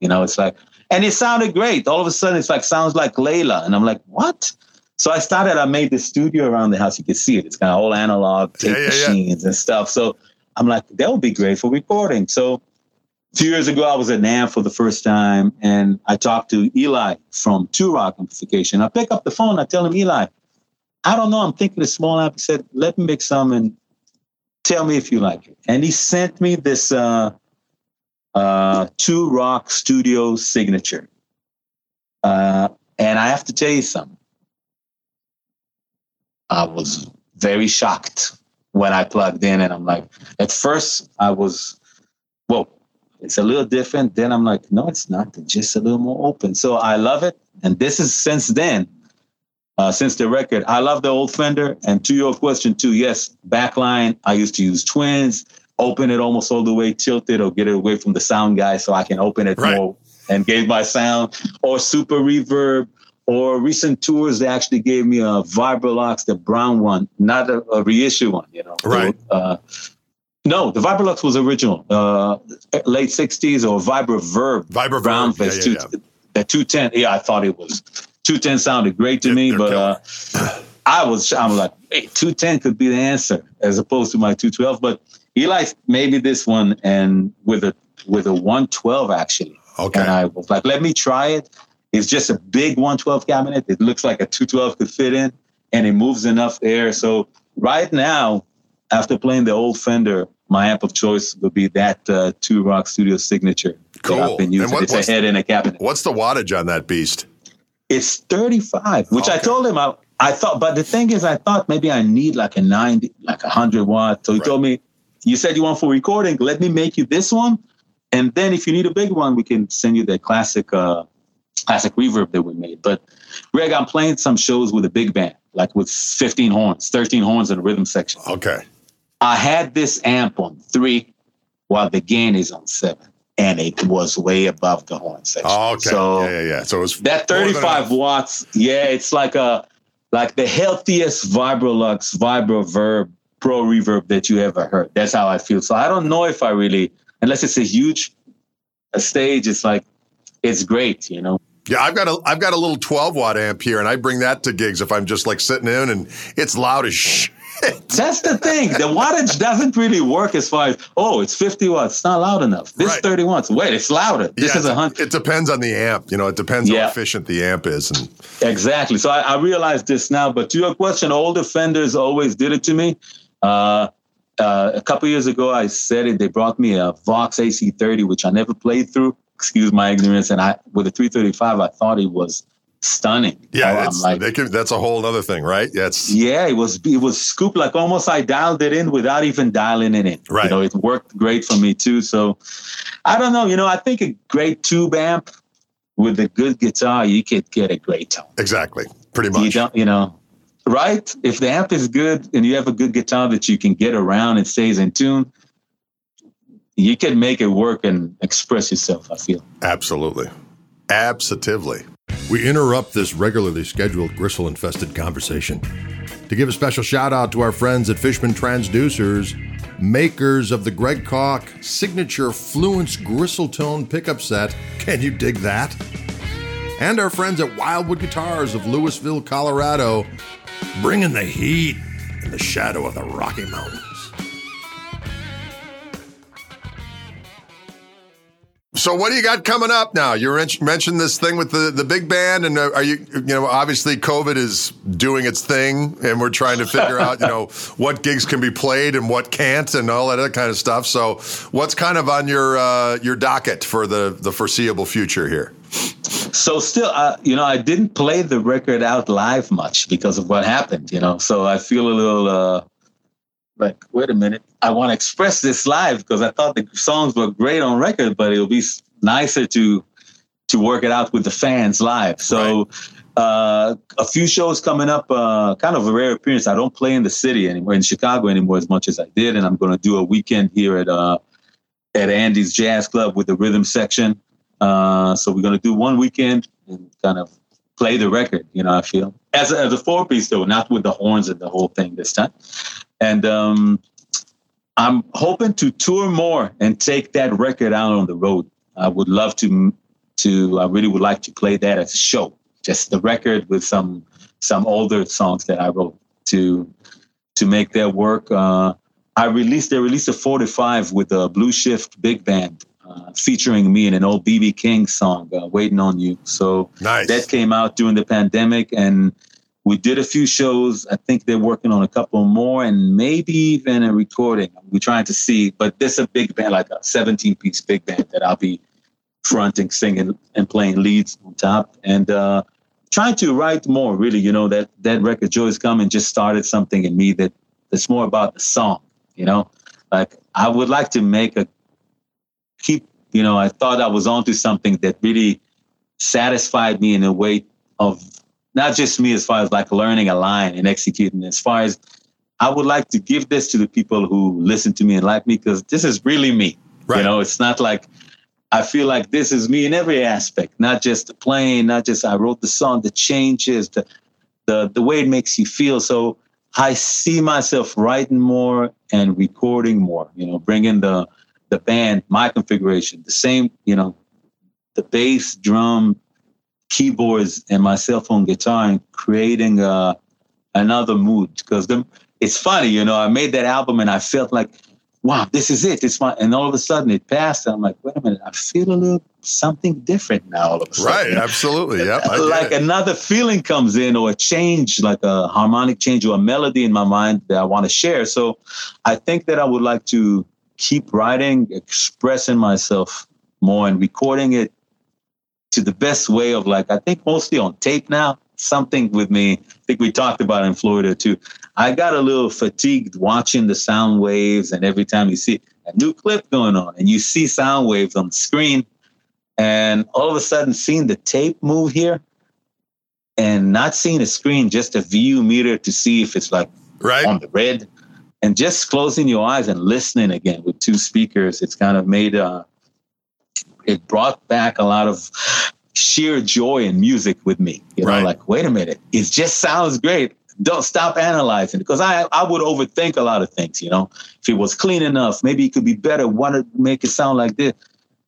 You know, it's like, and it sounded great. All of a sudden, it's like, sounds like Layla. And I'm like, what? So I started, I made this studio around the house. You can see it. It's got all analog tape yeah, yeah, machines yeah. and stuff. So I'm like, that would be great for recording. So a few years ago, I was at NAMM for the first time. And I talked to Eli from Two Rock Amplification. I pick up the phone. I tell him, Eli, I don't know. I'm thinking a small amp. He said, let me make some and tell me if you like it. And he sent me this uh Uh, Two Rock Studio Signature. Uh, and I have to tell you something. I was very shocked when I plugged in and I'm like, at first I was, whoa, it's a little different. Then I'm like, no, it's not. It's just a little more open. So I love it. And this is since then, uh, since the record, I love the old Fender. And to your question too, yes, backline, I used to use twins. Open it almost all the way, tilt it, or get it away from the sound guy so I can open it right. more and gave my sound, or super reverb, or recent tours they actually gave me a Vibralox, the brown one, not a, a reissue one, you know. Right. So, uh, no, the Vibralox was original, uh, late sixties, or Vibra-Verb, Vibra-Verb, brown face, yeah, yeah, yeah. the two ten. Yeah, I thought it was two ten sounded great to yeah, me, but uh, I was, I'm like, hey, two ten could be the answer as opposed to my two twelve, but Eli made me this one and with a with a one twelve actually. Okay. And I was like, let me try it. It's just a big one twelve cabinet. It looks like a two twelve could fit in and it moves enough air. So right now, after playing the old Fender, my amp of choice would be that uh, Two Rock Studio Signature. Cool. That I've been using. And what, it's a head in a cabinet. What's the wattage on that beast? It's thirty-five, which okay. I told him I I thought, but the thing is I thought maybe I need like a ninety, like a hundred watt. So he right. told me, you said you want for recording. Let me make you this one. And then if you need a big one, we can send you the classic uh, classic reverb that we made. But, Greg, I'm playing some shows with a big band, like with fifteen horns, thirteen horns in a rhythm section. Okay. I had this amp on three while the gain is on seven. And it was way above the horn section. Oh, okay. So yeah, yeah, yeah. So it was that thirty-five watts. Yeah, it's like a... like the healthiest Vibralux, Vibroverb, Pro Reverb that you ever heard. That's how I feel. So I don't know if I really, unless it's a huge a stage, it's like, it's great, you know? Yeah, I've got a I've got a little twelve watt amp here, and I bring that to gigs if I'm just like sitting in, and it's loud as shit. That's the thing. The wattage doesn't really work as far as, oh, it's fifty watts. It's not loud enough. This right. is thirty watts. Wait, it's louder. This yeah, is one hundred. It depends on the amp. You know, it depends yeah. how efficient the amp is. And exactly. So I, I realized this now. But to your question, older Fenders always did it to me. Uh, uh, a couple years ago, I said it. They brought me a Vox A C thirty, which I never played through. Excuse my ignorance. And I, with a three thirty-five, I thought it was stunning. Yeah, it's, like, they can, that's a whole other thing, right? Yeah, it's, yeah, it was it was scooped, like almost I dialed it in without even dialing it in. Right. You know, it worked great for me too. So I don't know. You know, I think a great tube amp with a good guitar, you could get a great tone. Exactly. Pretty much. You don't, you know, right? If the amp is good and you have a good guitar that you can get around and stays in tune, you can make it work and express yourself, I feel. Absolutely. Absolutely. We interrupt this regularly scheduled gristle-infested conversation to give a special shout-out to our friends at Fishman Transducers, makers of the Greg Cocke Signature Fluence Gristle Tone Pickup Set. Can you dig that? And our friends at Wildwood Guitars of Louisville, Colorado, bringing the heat in the shadow of the Rocky Mountains. So what do you got coming up now? You mentioned this thing with the, the big band, and are you you know obviously COVID is doing its thing, and we're trying to figure out you know what gigs can be played and what can't, and all that other kind of stuff. So what's kind of on your uh, your docket for the, the foreseeable future here? So still, uh, you know, I didn't play the record out live much because of what happened, you know. So I feel a little. Uh, Like, wait a minute, I want to express this live because I thought the songs were great on record, but it'll be nicer to to work it out with the fans live. So right. uh, a few shows coming up, uh, kind of a rare appearance. I don't play in the city anymore, in Chicago anymore as much as I did. And I'm going to do a weekend here at uh, at Andy's Jazz Club with the rhythm section. Uh, so we're going to do one weekend and kind of play the record, you know, I feel. As a, as a four-piece, though, not with the horns and the whole thing this time. And um, I'm hoping to tour more and take that record out on the road. I would love to, to. I really would like to play that as a show, just the record with some some older songs that I wrote to to make that work. Uh, I released, they released a forty-five with a Blue Shift big band uh, featuring me in an old B B. King song, uh, Waiting on You. So nice. That came out during the pandemic, and we did a few shows. I think they're working on a couple more and maybe even a recording. We're trying to see, but this is a big band, like a seventeen-piece big band that I'll be fronting, singing, and playing leads on top. And uh, trying to write more, really. You know, that, that record, Joy is Coming, just started something in me that, that's more about the song, you know? Like, I would like to make a keep, you know, I thought I was onto something that really satisfied me in a way of, not just me as far as like learning a line and executing, as far as I would like to give this to the people who listen to me and like me, because this is really me. Right. You know, it's not like, I feel like this is me in every aspect, not just the playing, not just I wrote the song, the changes, the, the, the way it makes you feel. So I see myself writing more and recording more, you know, bringing the, the band, my configuration, the same, you know, the bass, drum, keyboards and my cell phone guitar, and creating uh, another mood, because it's funny, you know, I made that album and I felt like, wow, this is it. It's my, and all of a sudden it passed. And I'm like, wait a minute, I feel a little something different now. All of a sudden. Right. Absolutely. Yeah. Like it. Another feeling comes in, or a change, like a harmonic change or a melody in my mind that I want to share. So I think that I would like to keep writing, expressing myself more and recording it to the best way of, like, I think mostly on tape now, something with me, I think we talked about in Florida too. I got a little fatigued watching the sound waves, and every time you see a new clip going on and you see sound waves on the screen, and all of a sudden seeing the tape move here and not seeing a screen, just a view meter to see if it's like right. on the red, and just closing your eyes and listening again with two speakers, it's kind of made a, uh, it brought back a lot of sheer joy in music with me. You know, right. Like, wait a minute, it just sounds great. Don't stop analyzing, because I, I would overthink a lot of things, you know. If it was clean enough, maybe it could be better. Want to make it sound like this?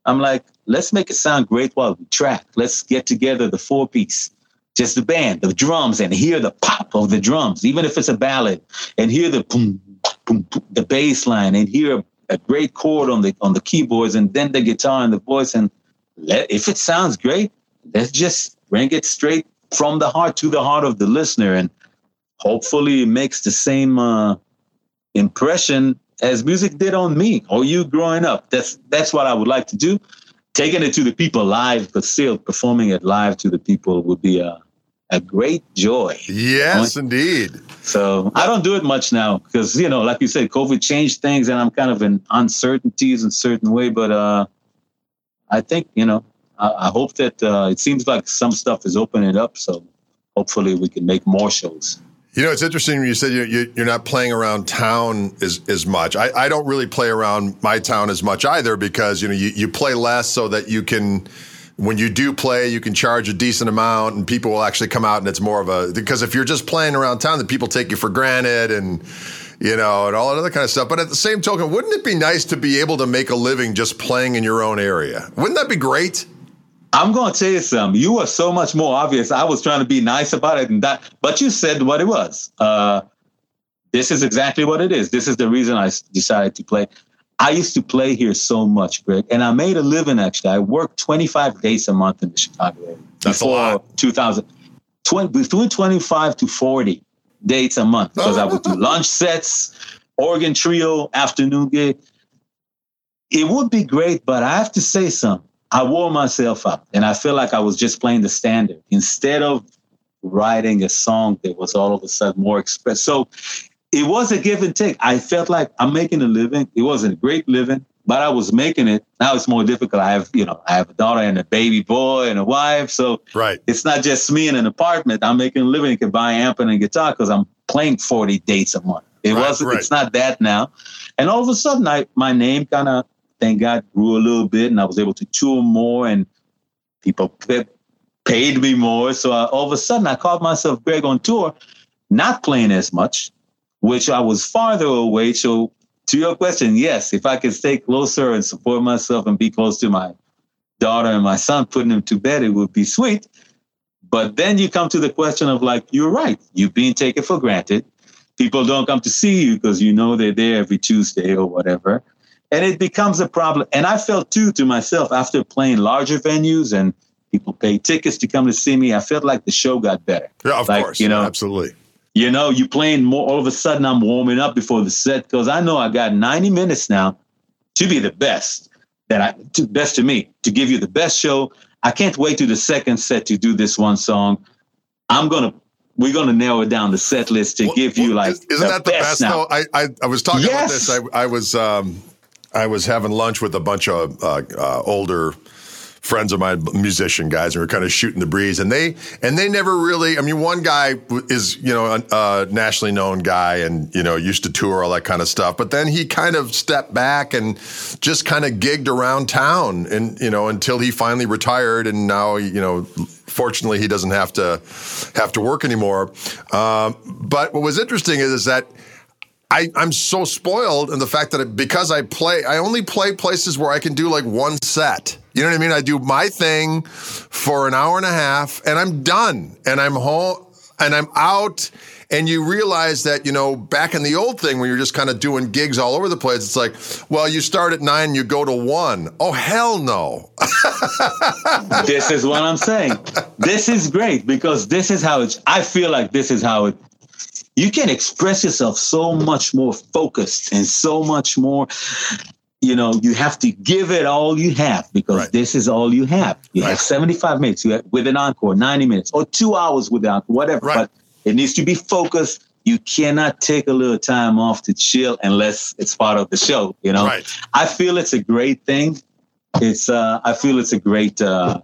I'm like, let's make it sound great while we track. Let's get together the four piece, just the band, the drums, and hear the pop of the drums, even if it's a ballad, and hear the boom, boom, boom, the bass line, and hear a great chord on the on the keyboards, and then the guitar and the voice. And let, if it sounds great, let's just bring it straight from the heart to the heart of the listener, and hopefully it makes the same uh, impression as music did on me or you growing up. That's that's what I would like to do. Taking it to the people live, but still performing it live to the people would be a, a great joy. Yes, indeed. So I don't do it much now because, you know, like you said, COVID changed things and I'm kind of in uncertainties in a certain way. But uh, I think, you know, I, I hope that uh, it seems like some stuff is opening up. So hopefully we can make more shows. You know, it's interesting when you said you, you're not playing around town as, as much. I, I don't really play around my town as much either because, you know, you, you play less so that you can, when you do play, you can charge a decent amount and people will actually come out and it's more of a, because if you're just playing around town, then people take you for granted and, you know, and all that other kind of stuff. But at the same token, wouldn't it be nice to be able to make a living just playing in your own area? Wouldn't that be great? I'm going to tell you something. You are so much more obvious. I was trying to be nice about it, and that, but you said what it was. Uh, this is exactly what it is. This is the reason I decided to play. I used to play here so much, Greg, and I made a living, actually. I worked twenty-five days a month in the Chicago area. That's a lot. two thousand twenty, between twenty-five to forty dates a month, because I would do lunch sets, organ trio, afternoon gig. It would be great, but I have to say something. I wore myself up, and I feel like I was just playing the standard instead of writing a song that was all of a sudden more expressed. So it was a give and take. I felt like I'm making a living. It wasn't a great living, but I was making it. Now it's more difficult. I have, you know, I have a daughter and a baby boy and a wife. So right. It's not just me in an apartment. I'm making a living and can buy an amp and a guitar because I'm playing forty dates a month. It right, wasn't. Right. It's not that now. And all of a sudden, I my name kind of, thank God, grew a little bit, and I was able to tour more, and people paid me more. So I, all of a sudden, I caught myself, Greg, on tour, not playing as much, which I was farther away. So to your question, yes, if I could stay closer and support myself and be close to my daughter and my son, putting them to bed, it would be sweet. But then you come to the question of, like, you're right. You've been taken for granted. People don't come to see you because you know they're there every Tuesday or whatever. And it becomes a problem. And I felt, too, to myself, after playing larger venues and people pay tickets to come to see me, I felt like the show got better. Yeah, of like, course. You know, absolutely. You know, you're playing more. All of a sudden, I'm warming up before the set because I know I got ninety minutes now to be the best that I, to, best to me, to give you the best show. I can't wait to the second set to do this one song. I'm going to. We're going to narrow down the set list to well, give you, like, isn't the that the best, best now. Though? I, I, I was talking yes. about this. I, I was... Um... I was having lunch with a bunch of uh, uh, older friends of mine, musician guys, and we were kind of shooting the breeze. And they and they never really. I mean, one guy is, you know, a, a nationally known guy, and, you know, used to tour, all that kind of stuff. But then he kind of stepped back and just kind of gigged around town, and, you know, until he finally retired, and now, you know. Fortunately, he doesn't have to have to work anymore. Um, but what was interesting is, is that. I, I'm so spoiled in the fact that it, because I play, I only play places where I can do like one set. You know what I mean? I do my thing for an hour and a half and I'm done and I'm home and I'm out. And you realize that, you know, back in the old thing when you're just kind of doing gigs all over the place, it's like, well, you start at nine, you go to one. Oh, hell no. This is what I'm saying. This is great because this is how it's, I feel like this is how it, you can express yourself so much more focused and so much more, you know, you have to give it all you have because right. This is all you have. You right. have seventy-five minutes you have, with an encore, ninety minutes or two hours without whatever, right. But it needs to be focused. You cannot take a little time off to chill unless it's part of the show. You know, right. I feel it's a great thing. It's uh, I feel it's a great uh,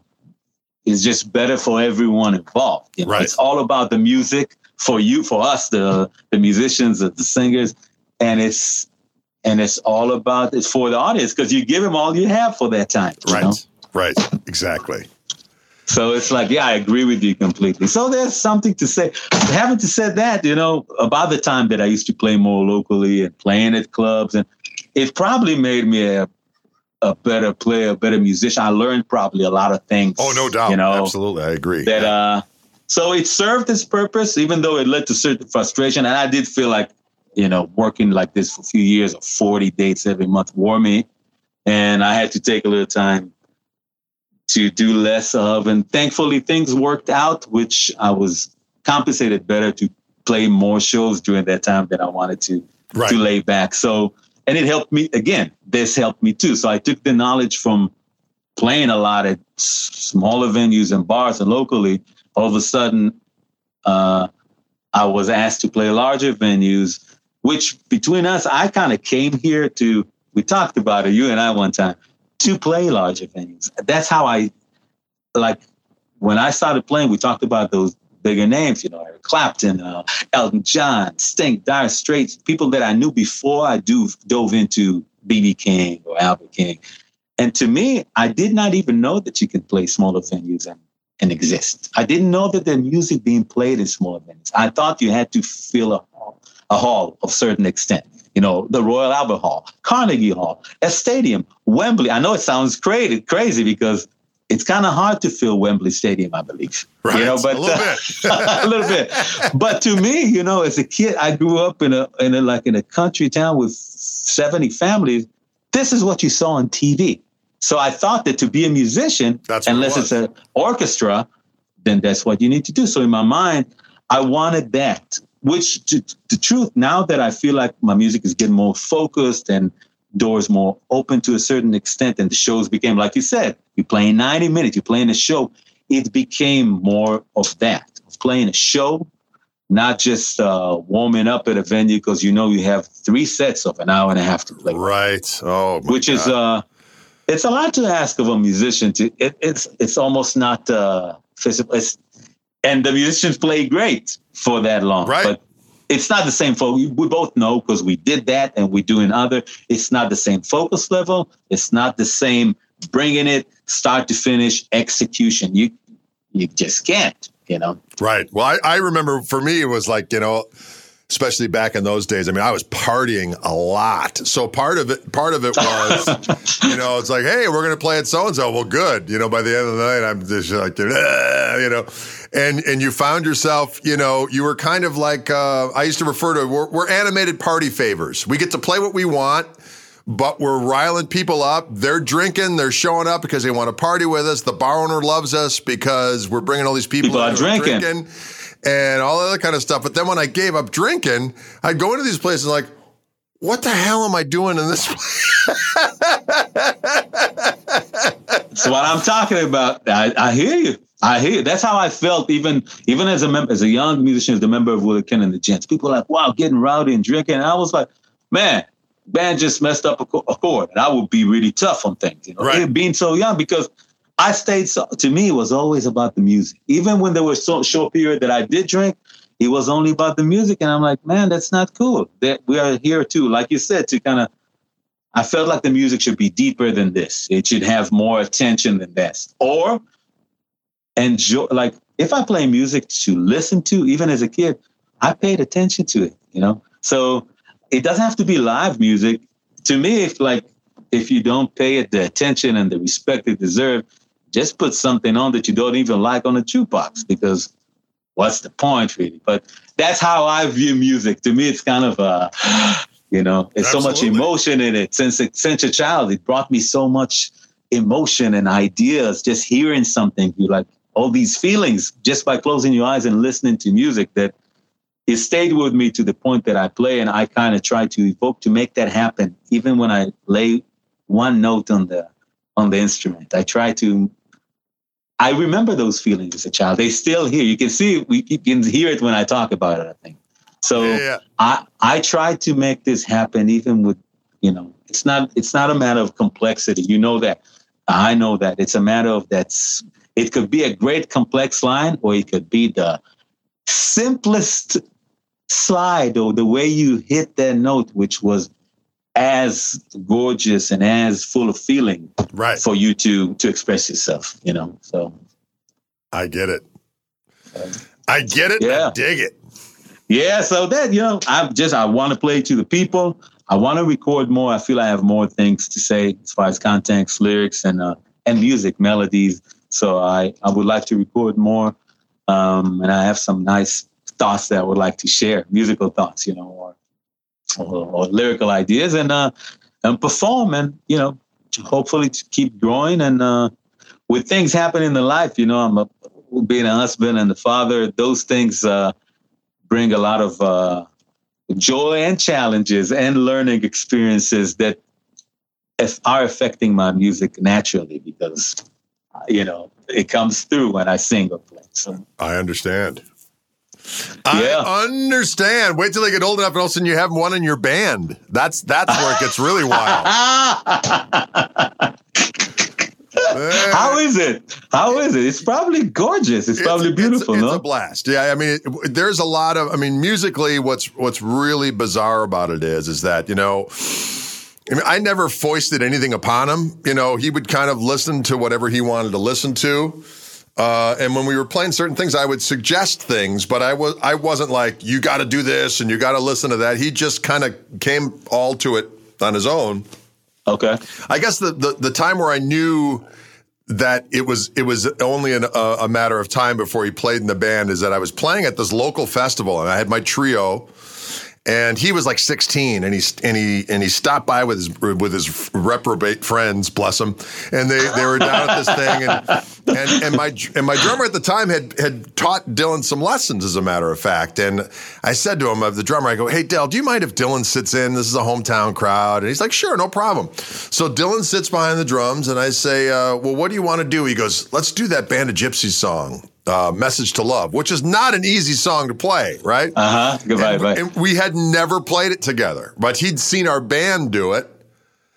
it's just better for everyone involved. You know? Right. It's all about the music. For you, for us, the the musicians, the, the singers, and it's and it's all about it's for the audience because you give them all you have for that time. Right, know? Right, exactly. So it's like, yeah, I agree with you completely. So there's something to say. Having said that, you know, about the time that I used to play more locally and playing at clubs, and it probably made me a, a better player, a better musician. I learned probably a lot of things. Oh, no doubt. You know, absolutely. I agree. That, uh, so it served its purpose, even though it led to certain frustration. And I did feel like, you know, working like this for a few years of forty dates every month wore me. And I had to take a little time to do less of. And thankfully, things worked out, which I was compensated better to play more shows during that time than I wanted to, right. to lay back. So, and it helped me, again, this helped me too. So I took the knowledge from playing a lot at smaller venues and bars and locally. All of a sudden, uh, I was asked to play larger venues, which between us, I kind of came here to, we talked about it, you and I one time, to play larger venues. That's how I, like, when I started playing, we talked about those bigger names, you know, Eric Clapton, uh, Elton John, Sting, Dire Straits, people that I knew before I do, dove into B B. King or Albert King. And to me, I did not even know that you can play smaller venues and, and exist. I didn't know that the music being played in smaller venues. I thought you had to fill a hall, a hall of certain extent. You know, the Royal Albert Hall, Carnegie Hall, a stadium, Wembley. I know it sounds crazy, crazy because it's kind of hard to fill Wembley Stadium, I believe. Right, you know, but, a little uh, bit. a little bit. But to me, you know, as a kid, I grew up in a in a like in a country town with seventy families. This is what you saw on T V. So I thought that to be a musician, that's unless it it's an orchestra, then that's what you need to do. So in my mind, I wanted that. Which, to, to the truth, now that I feel like my music is getting more focused and doors more open to a certain extent, and the shows became, like you said, you're playing ninety minutes, you're playing a show, it became more of that, of playing a show, not just uh, warming up at a venue because you know you have three sets of an hour and a half to play. Right. Oh, my Which God. is, uh, it's a lot to ask of a musician. To it, It's it's almost not uh, physical. It's, And the musicians play great for that long. Right. But it's not the same focus. We both know because we did that and we do another. It's not the same focus level. It's not the same bringing it, start to finish, execution. You you just can't, you know. Right. Well, I, I remember for me, it was like, you know, especially back in those days. I mean, I was partying a lot. So part of it, part of it was, you know, it's like, hey, we're going to play at so-and-so. Well, good. You know, by the end of the night, I'm just like, ah, you know, and, and you found yourself, you know, you were kind of like, uh, I used to refer to, we're, we're animated party favors. We get to play what we want, but we're riling people up. They're drinking. They're showing up because they want to party with us. The bar owner loves us because we're bringing all these people. People are drinking. drinking. And all that other kind of stuff. But then when I gave up drinking, I'd go into these places like, what the hell am I doing in this place? That's what I'm talking about. I, I hear you. I hear you. That's how I felt even even as a member, as a young musician, as a member of Willie Kent and the Gents. People were like, wow, getting rowdy and drinking. And I was like, man, band just messed up a chord. And I would be really tough on things, you know, right. being so young because I stayed, so, to me, it was always about the music. Even when there was so short period that I did drink, it was only about the music. And I'm like, man, that's not cool. That we are here too, like you said, to kind of, I felt like the music should be deeper than this. It should have more attention than this. Or enjoy, like if I play music to listen to, even as a kid, I paid attention to it, you know? So it doesn't have to be live music. To me, if like, if you don't pay it the attention and the respect it deserves, just put something on that you don't even like on a jukebox, because what's the point, really? But that's how I view music. To me, it's kind of, uh, you know, it's Absolutely. so much emotion in it. Since, since a child, it brought me so much emotion and ideas, just hearing something, you like all these feelings just by closing your eyes and listening to music that it stayed with me to the point that I play. And I kind of try to evoke to make that happen. Even when I lay one note on the, on the instrument, I try to, I remember those feelings as a child. They still here. You can see, we you can hear it when I talk about it, I think. So yeah, yeah. I, I tried to make this happen even with, you know, it's not, it's not a matter of complexity. You know that. I know that. It's a matter of that's, it could be a great complex line, or it could be the simplest slide or the way you hit that note, which was as gorgeous and as full of feeling, right, for you to to express yourself, you know. So I get it. I get it. Yeah. I dig it. Yeah, so that, you know, I just, I want to play to the people. I want to record more. I feel I have more things to say as far as contents, lyrics, and uh, and music, melodies. So I, I would like to record more. Um, and I have some nice thoughts that I would like to share, musical thoughts, you know, or or, or lyrical ideas. And, uh, and perform and, you know, to hopefully to keep growing. And uh, with things happening in life, you know, I'm a, being a husband and a father, those things... Uh, bring a lot of uh, joy and challenges and learning experiences that are affecting my music naturally because, you know, it comes through when I sing or play. So. I understand. Yeah. I understand. Wait till they get old enough and all of a sudden you have one in your band. That's, that's where it gets really wild. There. How is it? How is it? It's probably gorgeous. It's, it's probably beautiful. It's, it's no? a blast. Yeah, I mean, it, there's a lot of. I mean, musically, what's what's really bizarre about it is, is that you know, I mean, I never foisted anything upon him. You know, he would kind of listen to whatever he wanted to listen to. Uh, and when we were playing certain things, I would suggest things, but I was I wasn't like you got to do this and you got to listen to that. He just kind of came all to it on his own. Okay. I guess the, the, the time where I knew that it was it was only an, uh, a matter of time before he played in the band is that I was playing at this local festival and I had my trio, and he was like sixteen and he and he and he stopped by with his with his reprobate friends, bless him, and they, they were down at this thing and, and and my and my drummer at the time had had taught Dylan some lessons, as a matter of fact, and I said to him, the drummer, I go, hey Dell, do you mind if Dylan sits in? This is a hometown crowd, and he's like, sure, no problem. So Dylan sits behind the drums, and I say, uh, well, what do you want to do? He goes, let's do that Band of Gypsies song. Uh, Message to Love, which is not an easy song to play, right? Uh-huh. Goodbye, and, right. And we had never played it together, but he'd seen our band do it,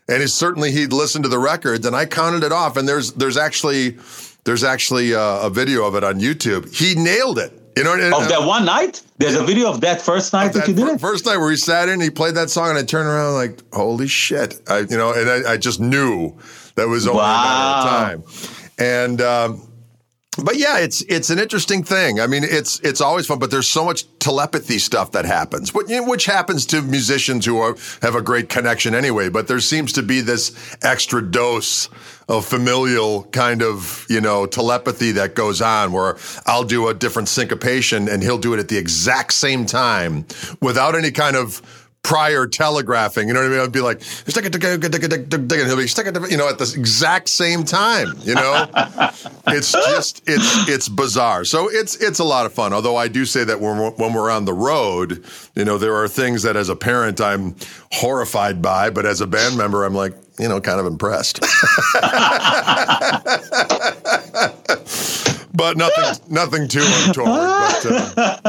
and it, certainly he'd listened to the records, and I counted it off, and there's there's actually there's actually uh, a video of it on YouTube. He nailed it. You know, and, of that uh, one night? There's yeah. a video of that first night that, that you did it? First night where he sat in, and he played that song, and I turned around like, holy shit. I, you know, and I, I just knew that was only wow. a matter of time. And... Um, But yeah, it's it's an interesting thing. I mean, it's it's always fun, but there's so much telepathy stuff that happens, which happens to musicians who are, have a great connection anyway. But there seems to be this extra dose of familial kind of, you know, telepathy that goes on where I'll do a different syncopation and he'll do it at the exact same time without any kind of prior telegraphing, you know what I mean? I'd be like, and he'll be, you know, at the exact same time, you know? It's just, it's it's bizarre. So it's it's a lot of fun, although I do say that when we're, when we're on the road, you know, there are things that as a parent I'm horrified by, but as a band member, I'm like, you know, kind of impressed. But nothing, nothing too untoward. But,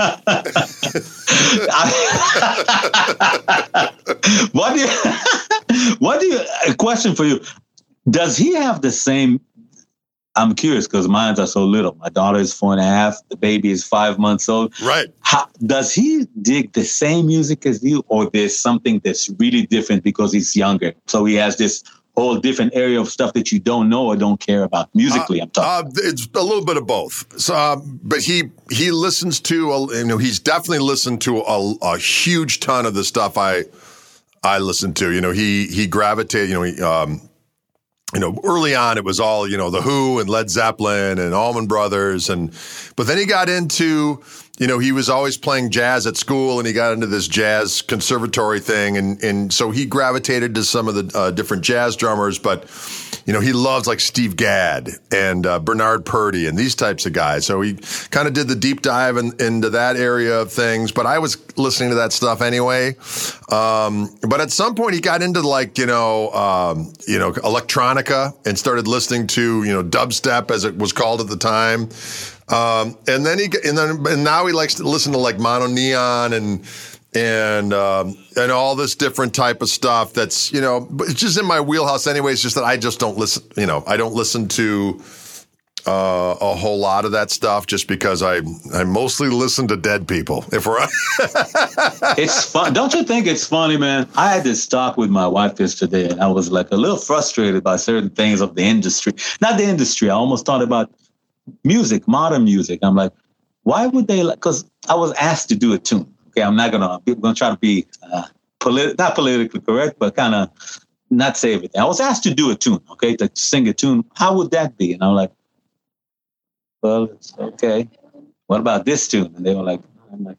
uh. what do you? What do you? A question for you: does he have the same? I'm curious because mine are so little. My daughter is four and a half. The baby is five months old. Right. How, does he dig the same music as you, or there's something that's really different because he's younger? So he has this whole different area of stuff that you don't know or don't care about musically. Uh, I'm talking. Uh, it's a little bit of both. So, uh, but he he listens to a, you know he's definitely listened to a, a huge ton of the stuff I I listen to. You know he he gravitated. You know he, um, you know early on it was all you know the Who and Led Zeppelin and Allman Brothers, and but then he got into. You know, he was always playing jazz at school, and he got into this jazz conservatory thing, and and so he gravitated to some of the uh, different jazz drummers. But you know, he loves like Steve Gadd and uh, Bernard Purdy and these types of guys. So he kind of did the deep dive in, into that area of things. But I was listening to that stuff anyway. Um, but at some point, he got into like you know, um, you know, electronica and started listening to you know dubstep as it was called at the time. Um, and then he, and then, and now he likes to listen to like Mono Neon and, and, um, and all this different type of stuff that's, you know, it's just in my wheelhouse anyway. It's just that I just don't listen, you know, I don't listen to, uh, a whole lot of that stuff just because I, I mostly listen to dead people. If we're, it's fun. Don't you think it's funny, man? I had this talk with my wife yesterday and I was like a little frustrated by certain things of the industry, not the industry. I almost thought about music, modern music. I'm like, why would they? Because I was asked to do a tune. Okay, I'm not gonna. I'm gonna try to be uh, politi- not politically correct, but kind of not say everything. I was asked to do a tune. Okay, to sing a tune. How would that be? And I'm like, well, it's okay. What about this tune? And they were like, I'm like,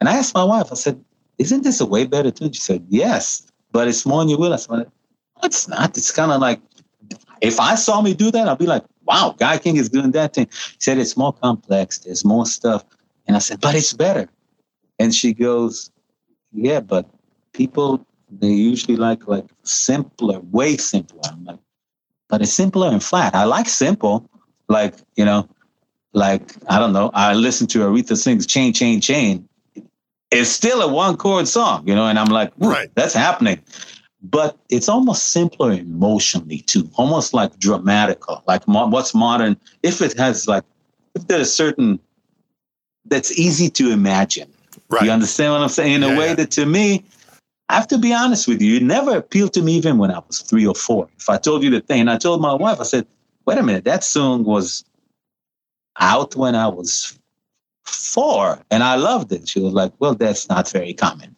and I asked my wife. I said, isn't this a way better tune? She said, yes, but it's more than you will. I said, no, it's not. It's kind of like, if I saw me do that, I'd be like, wow, Guy King is doing that thing. She said, it's more complex. There's more stuff. And I said, but it's better. And she goes, yeah, but people, they usually like like simpler, way simpler. I'm like, but it's simpler and flat. I like simple. Like, you know, like, I don't know. I listened to Aretha sings Chain, Chain, Chain. It's still a one chord song, you know, and I'm like, right, that's happening. But it's almost simpler emotionally, too, almost like dramatical, like mo- what's modern. If it has like, if there's certain, that's easy to imagine. Right. You understand what I'm saying? In yeah, a way yeah. that to me, I have to be honest with you, it never appealed to me even when I was three or four. If I told you the thing, and I told my wife, I said, wait a minute, that song was out when I was four and I loved it. She was like, well, that's not very common.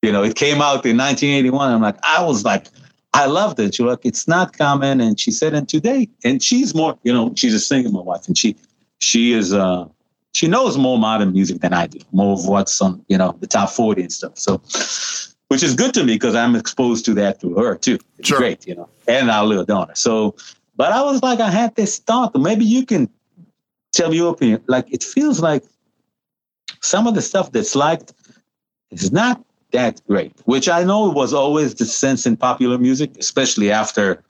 You know, it came out in nineteen eighty-one. I'm like, I was like, I loved it. She was like, it's not common. And she said, and today, and she's more, you know, she's a singer, my wife, and she, she is, uh, she knows more modern music than I do, more of what's on, you know, the top forty and stuff. So, which is good to me because I'm exposed to that through her too. It's sure. great, you know, and our little daughter. So, but I was like, I had this thought, maybe you can tell me your opinion. Like, it feels like some of the stuff that's liked is not that's great, which I know was always the sense in popular music, especially after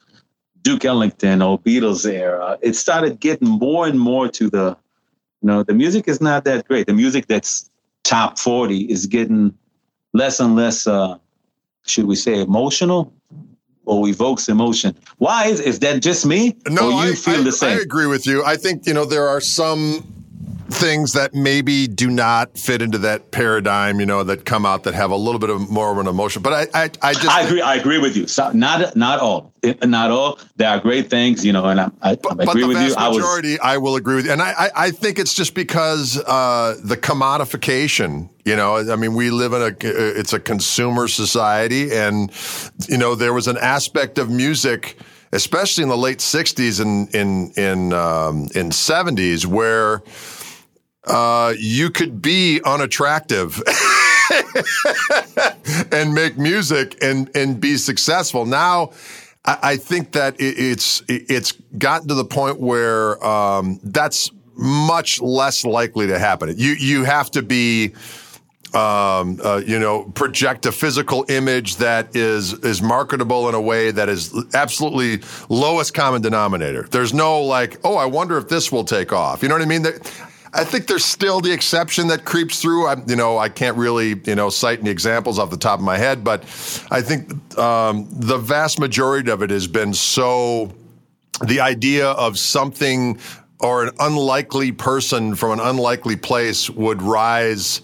Duke Ellington or Beatles era. It started getting more and more to the, you know, the music is not that great. The music that's top forty is getting less and less, uh, should we say, emotional or evokes emotion. Why is is that just me? No, or you I, feel I, the same? I agree with you. I think, you know, there are some things that maybe do not fit into that paradigm, you know, that come out that have a little bit of more of an emotion. But I, I, I just I agree. I agree with you. So not, not all, not all. There are great things, you know, and I, I, but, I agree with you. But the vast majority, I, was, I will agree with you. And I, I, I think it's just because uh, the commodification. You know, I mean, we live in a, it's a consumer society, and you know, there was an aspect of music, especially in the late sixties and in in um, in seventies, where Uh, you could be unattractive and make music and, and be successful. Now, I, I think that it, it's it's gotten to the point where um, that's much less likely to happen. You you have to be, um, uh, you know, project a physical image that is is marketable in a way that is absolutely lowest common denominator. There's no like, oh, I wonder if this will take off. You know what I mean? There, I think there's still the exception that creeps through. I, you know, I can't really, you know, cite any examples off the top of my head, but I think um, the vast majority of it has been so the idea of something or an unlikely person from an unlikely place would rise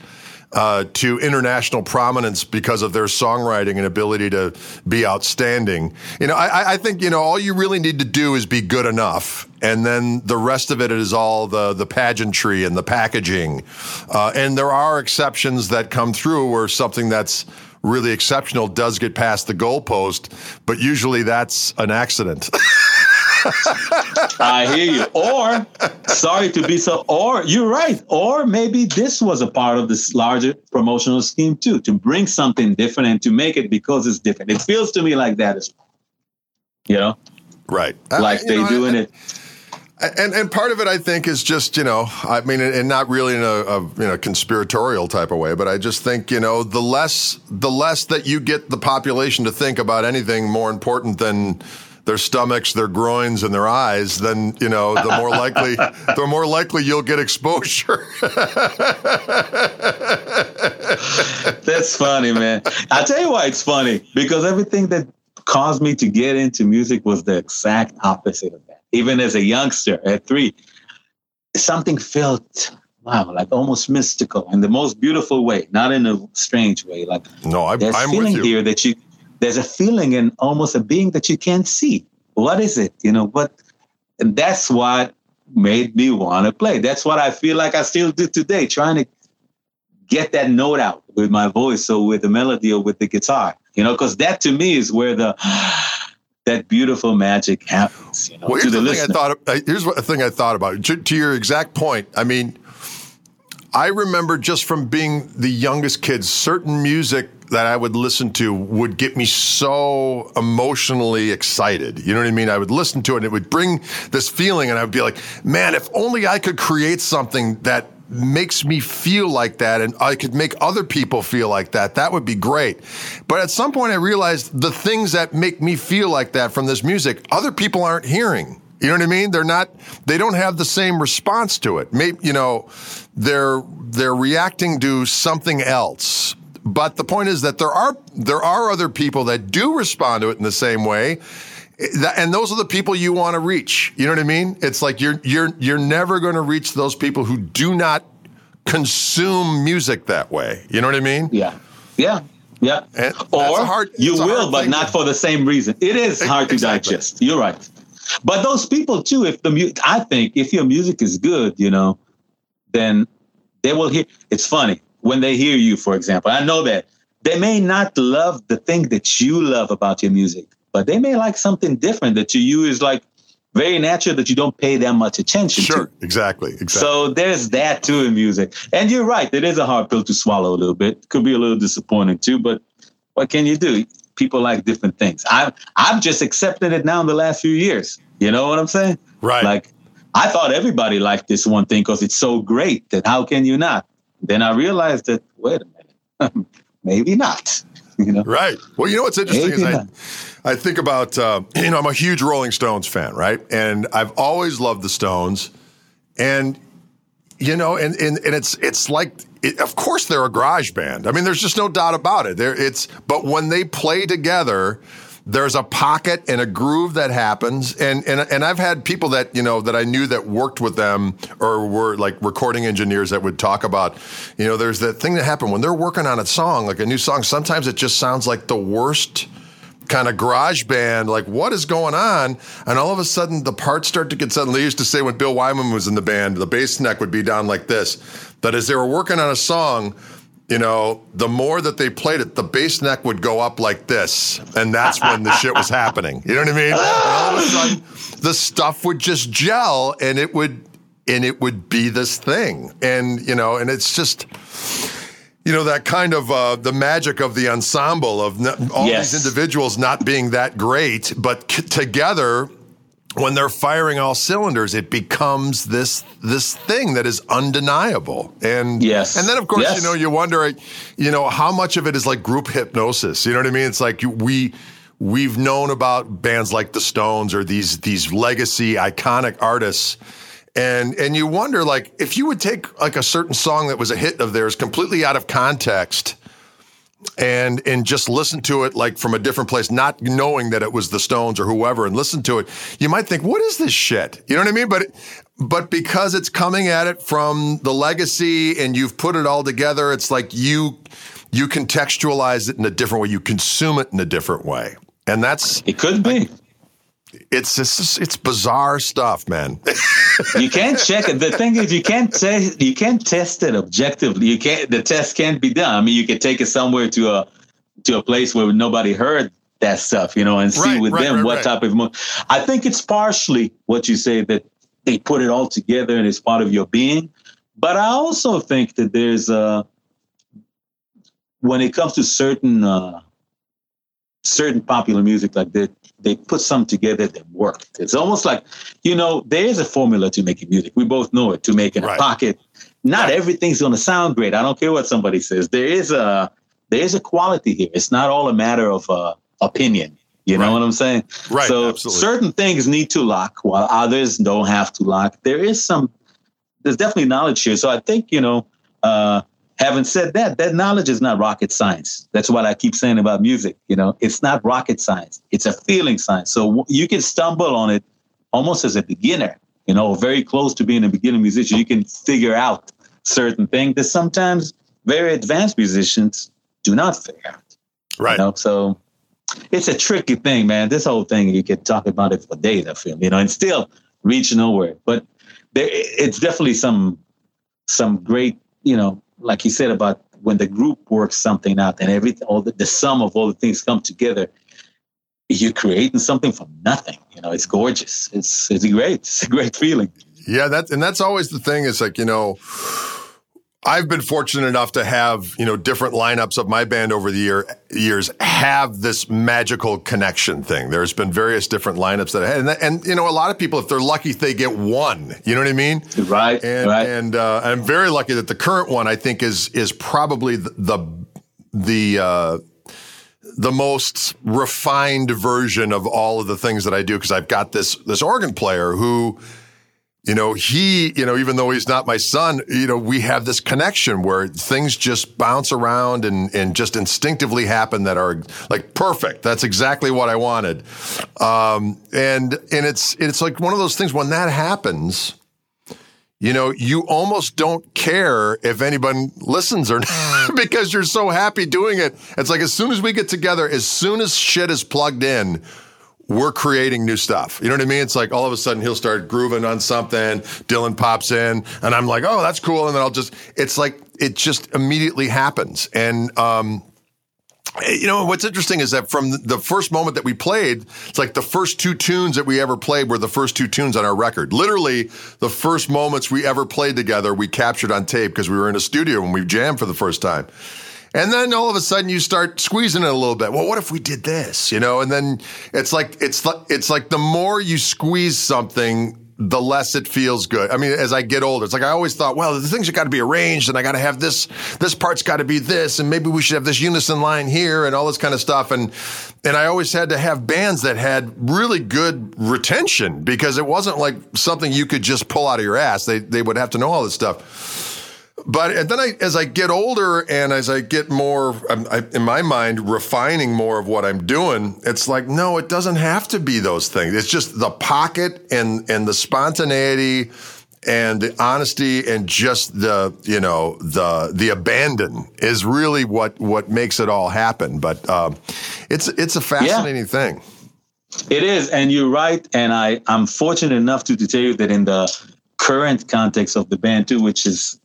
uh, to international prominence because of their songwriting and ability to be outstanding. You know, I, I think, you know, all you really need to do is be good enough. And then the rest of it is all the, the pageantry and the packaging. Uh, and there are exceptions that come through where something that's really exceptional does get past the goalpost, but usually that's an accident. I hear you. Or, sorry to be so, or you're right. Or maybe this was a part of this larger promotional scheme too, to bring something different and to make it because it's different. It feels to me like that as well. You know? Right. Like I, they know, doing I, it. And and part of it, I think, is just, you know, I mean, and not really in a, a you know conspiratorial type of way, but I just think, you know, the less the less that you get the population to think about anything more important than their stomachs, their groins, and their eyes, then, you know, the more likely the more likely you'll get exposure. That's funny, man. I'll tell you why it's funny, because everything that caused me to get into music was the exact opposite of that. Even as a youngster at three, something felt, wow, like almost mystical in the most beautiful way, not in a strange way. Like, no, I'm, there's I'm feeling with you. Here that you, there's a feeling and almost a being that you can't see. What is it? You know, but and that's why made me want to play. That's what I feel like I still do today, trying to get that note out with my voice or with the melody or with the guitar, you know, because that to me is where the that beautiful magic happens. You know, well, here's to the, the thing I thought, uh, here's what, the thing I thought about to, to your exact point. I mean, I remember just from being the youngest kid, certain music that I would listen to would get me so emotionally excited. You know what I mean? I would listen to it and it would bring this feeling and I would be like, man, if only I could create something that makes me feel like that and I could make other people feel like that, that would be great. But at some point I realized the things that make me feel like that from this music, other people aren't hearing. You know what I mean? They're not, they don't have the same response to it. Maybe, you know, they're, they're reacting to something else. But the point is that there are there are other people that do respond to it in the same way, and those are the people you want to reach. You know what I mean? It's like you're you're you're never going to reach those people who do not consume music that way. You know what I mean? Yeah, yeah, yeah. And or hard, you will, but not to, for the same reason. It is hard exactly. to digest. You're right. But those people too. If the mu- I think if your music is good, you know, then they will hear. It's funny. When they hear you, for example, I know that they may not love the thing that you love about your music, but they may like something different that to you is like very natural that you don't pay that much attention sure, to. Sure, exactly, exactly. So there's that too in music. And you're right, it is a hard pill to swallow a little bit. Could be a little disappointing too, but what can you do? People like different things. I've, I've just accepted it now in the last few years. You know what I'm saying? Right. Like, I thought everybody liked this one thing because it's so great that how can you not? Then I realized that, wait a minute, maybe not. You know? Right. Well, you know what's interesting maybe is not. I, I think about, uh, you know, I'm a huge Rolling Stones fan, right? And I've always loved the Stones. And, you know, and and, and it's it's like, it, of course they're a garage band. I mean, there's just no doubt about it. They're, it's but when they play together, there's a pocket and a groove that happens. And, and and I've had people that, you know, that I knew that worked with them or were like recording engineers that would talk about, you know, there's that thing that happened when they're working on a song, like a new song, sometimes it just sounds like the worst kind of garage band, like what is going on? And all of a sudden the parts start to get sudden. They used to say when Bill Wyman was in the band, the bass neck would be down like this, that as they were working on a song, you know, the more that they played it, the bass neck would go up like this. And that's when the shit was happening. You know what I mean? And all of a sudden, the stuff would just gel and it would, and it would be this thing. And, you know, and it's just, you know, that kind of uh, the magic of the ensemble of n- all yes. these individuals not being that great, but c- together, when they're firing all cylinders, it becomes this this thing that is undeniable. And yes. and then, of course, yes. you know, you wonder, you know, how much of it is like group hypnosis. You know what I mean? It's like we we've known about bands like the Stones or these these legacy iconic artists, and and you wonder, like, if you would take like a certain song that was a hit of theirs completely out of context. And and just listen to it like from a different place, not knowing that it was the Stones or whoever, and listen to it, you might think, what is this shit? You know what I mean? But but because it's coming at it from the legacy and you've put it all together, it's like you you contextualize it in a different way. You consume it in a different way. And that's... It could be. It's it's, it's bizarre stuff, man. You can't check it. The thing is, you can't te- you can't test it objectively. You can't. The test can't be done. I mean, you can take it somewhere to a to a place where nobody heard that stuff, you know, and see right, with right, them right, what right. type of. Mo- I think it's partially what you say that they put it all together and it's part of your being. But I also think that there's a when it comes to certain uh, certain popular music like that. They put some together that worked. It's almost like, you know, there is a formula to making music. We both know it, to make in right. a pocket. Not right. everything's going to sound great. I don't care what somebody says. There is a there is a quality here. It's not all a matter of uh, opinion. You right. know what I'm saying? Right. So absolutely. Certain things need to lock while others don't have to lock. There is some, there's definitely knowledge here. So I think, you know, uh, having said that, that knowledge is not rocket science. That's what I keep saying about music. You know, it's not rocket science. It's a feeling science. So you can stumble on it almost as a beginner, you know, very close to being a beginner musician. You can figure out certain things that sometimes very advanced musicians do not figure out. Right. You know? So it's a tricky thing, man. This whole thing, you could talk about it for days, I feel, you know, and still reach nowhere. But there, it's definitely some some great, you know, like you said about when the group works something out and everything, all the, the sum of all the things come together. You're creating something from nothing. You know, it's gorgeous. It's it's great. It's a great feeling. Yeah, that's and that's always the thing. Is like, you know, I've been fortunate enough to have, you know, different lineups of my band over the year, years have this magical connection thing. There's been various different lineups that I had. And, that, and you know, a lot of people, if they're lucky, they get one. You know what I mean? Right, and, right. And uh, I'm very lucky that the current one, I think, is is probably the the, the uh the most refined version of all of the things that I do, because I've got this this organ player who, you know, he, you know, even though he's not my son, you know, we have this connection where things just bounce around and and just instinctively happen that are like perfect. That's exactly what I wanted. Um, and and it's it's like one of those things when that happens, you know, you almost don't care if anyone listens or not because you're so happy doing it. It's like as soon as we get together, as soon as shit is plugged in, we're creating new stuff. You know what I mean? It's like all of a sudden he'll start grooving on something. Dylan pops in and I'm like, oh, that's cool. And then I'll just, it's like, it just immediately happens. And, um, you know, what's interesting is that from the first moment that we played, it's like the first two tunes that we ever played were the first two tunes on our record. Literally, the first moments we ever played together, we captured on tape because we were in a studio when we jammed for the first time. And then all of a sudden you start squeezing it a little bit. Well, what if we did this, you know? And then it's like, it's like, it's like the more you squeeze something, the less it feels good. I mean, as I get older, it's like I always thought, well, the things have got to be arranged and I got to have this, this part's got to be this, and maybe we should have this unison line here and all this kind of stuff. And and I always had to have bands that had really good retention because it wasn't like something you could just pull out of your ass. They they would have to know all this stuff. But and then I, as I get older and as I get more, I'm, I, in my mind, refining more of what I'm doing, it's like, no, it doesn't have to be those things. It's just the pocket and and the spontaneity and the honesty and just the, you know, the the abandon is really what, what makes it all happen. But um, it's it's a fascinating yeah. thing. It is. And you're right. And I, I'm fortunate enough to, to tell you that in the current context of the band, too, which is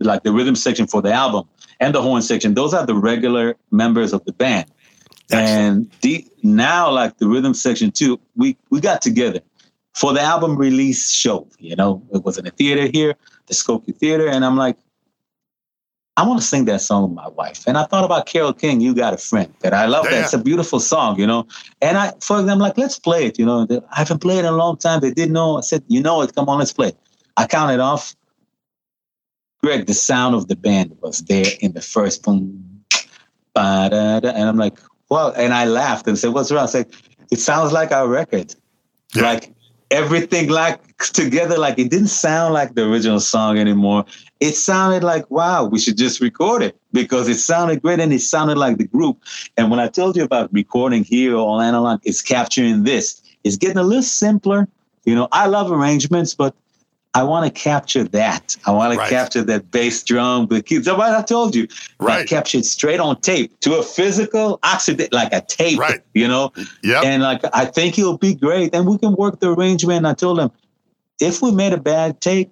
like the rhythm section for the album and the horn section, those are the regular members of the band. Excellent. And the, now like the rhythm section too, we, we got together for the album release show, you know, it was in a theater here, the Skokie Theater. And I'm like, I want to sing that song with my wife. And I thought about Carole King, You Got a Friend, that I love. Damn. That. It's a beautiful song, you know? And I, for example, I'm like, let's play it. You know, I haven't played it in a long time. They didn't know. I said, you know it, come on, let's play it. I counted off. Greg, the sound of the band was there in the first boom, ba-da-da, and I'm like, well, and I laughed and said, what's wrong? I said, it sounds like our record. Yeah. Like everything like together, like it didn't sound like the original song anymore. It sounded like, wow, we should just record it because it sounded great and it sounded like the group. And when I told you about recording here or analog, it's capturing this. It's getting a little simpler. You know, I love arrangements, but I want to capture that. I want to right. capture that bass drum with kids. That's what I told you. Right. I captured straight on tape to a physical oxidant, like a tape, right. you know? Yep. And like, I think it'll be great. And we can work the arrangement. I told him, if we made a bad take,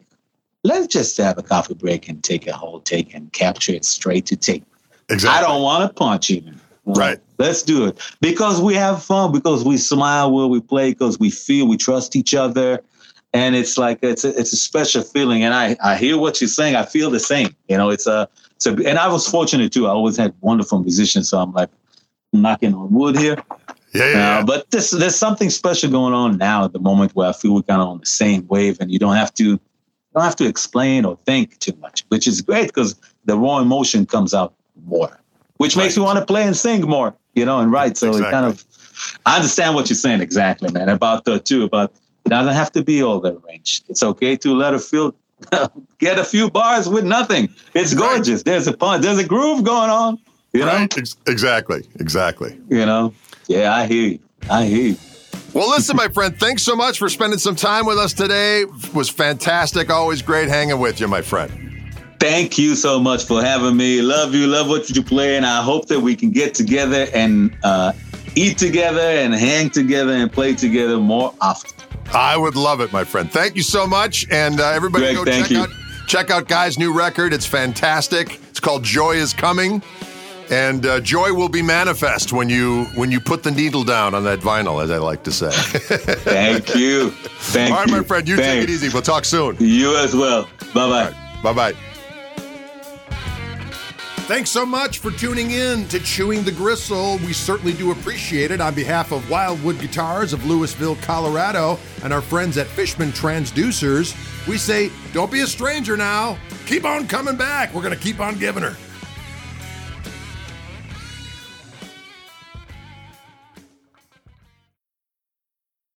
let's just have a coffee break and take a whole take and capture it straight to tape. Exactly. I don't want to punch even. Right. Let's do it. Because we have fun, because we smile while we play, because we feel, we trust each other. And it's like, it's a, it's a special feeling. And I, I hear what you're saying. I feel the same. You know, it's a, it's a, and I was fortunate too. I always had wonderful musicians. So I'm like knocking on wood here. Yeah, yeah, uh, yeah. But this, there's something special going on now at the moment where I feel we're kind of on the same wave and you don't have to, you don't have to explain or think too much, which is great because the raw emotion comes out more, which right. makes you want to play and sing more, you know, and write. So exactly. it kind of, I understand what you're saying. Exactly, man. About that too, about, it doesn't have to be all that arranged. It's okay to let it feel, get a few bars with nothing. It's gorgeous. Right. There's a punch. There's a groove going on. You right. know? Exactly. Exactly. You know? Yeah, I hear you. I hear you. Well, listen, my friend, thanks so much for spending some time with us today. It was fantastic. Always great hanging with you, my friend. Thank you so much for having me. Love you. Love what you play. And I hope that we can get together and uh, eat together and hang together and play together more often. I would love it, my friend. Thank you so much. And uh, everybody Greg, go check you. out check out Guy's new record. It's fantastic. It's called Joy is Coming. And uh, joy will be manifest when you when you put the needle down on that vinyl, as I like to say. Thank you. Thank All right, you. my friend, you Thanks. take it easy. We'll talk soon. You as well. Bye-bye. Right. Bye-bye. Thanks so much for tuning in to Chewing the Gristle. We certainly do appreciate it. On behalf of Wildwood Guitars of Louisville, Colorado, and our friends at Fishman Transducers, we say, don't be a stranger now. Keep on coming back. We're going to keep on giving her.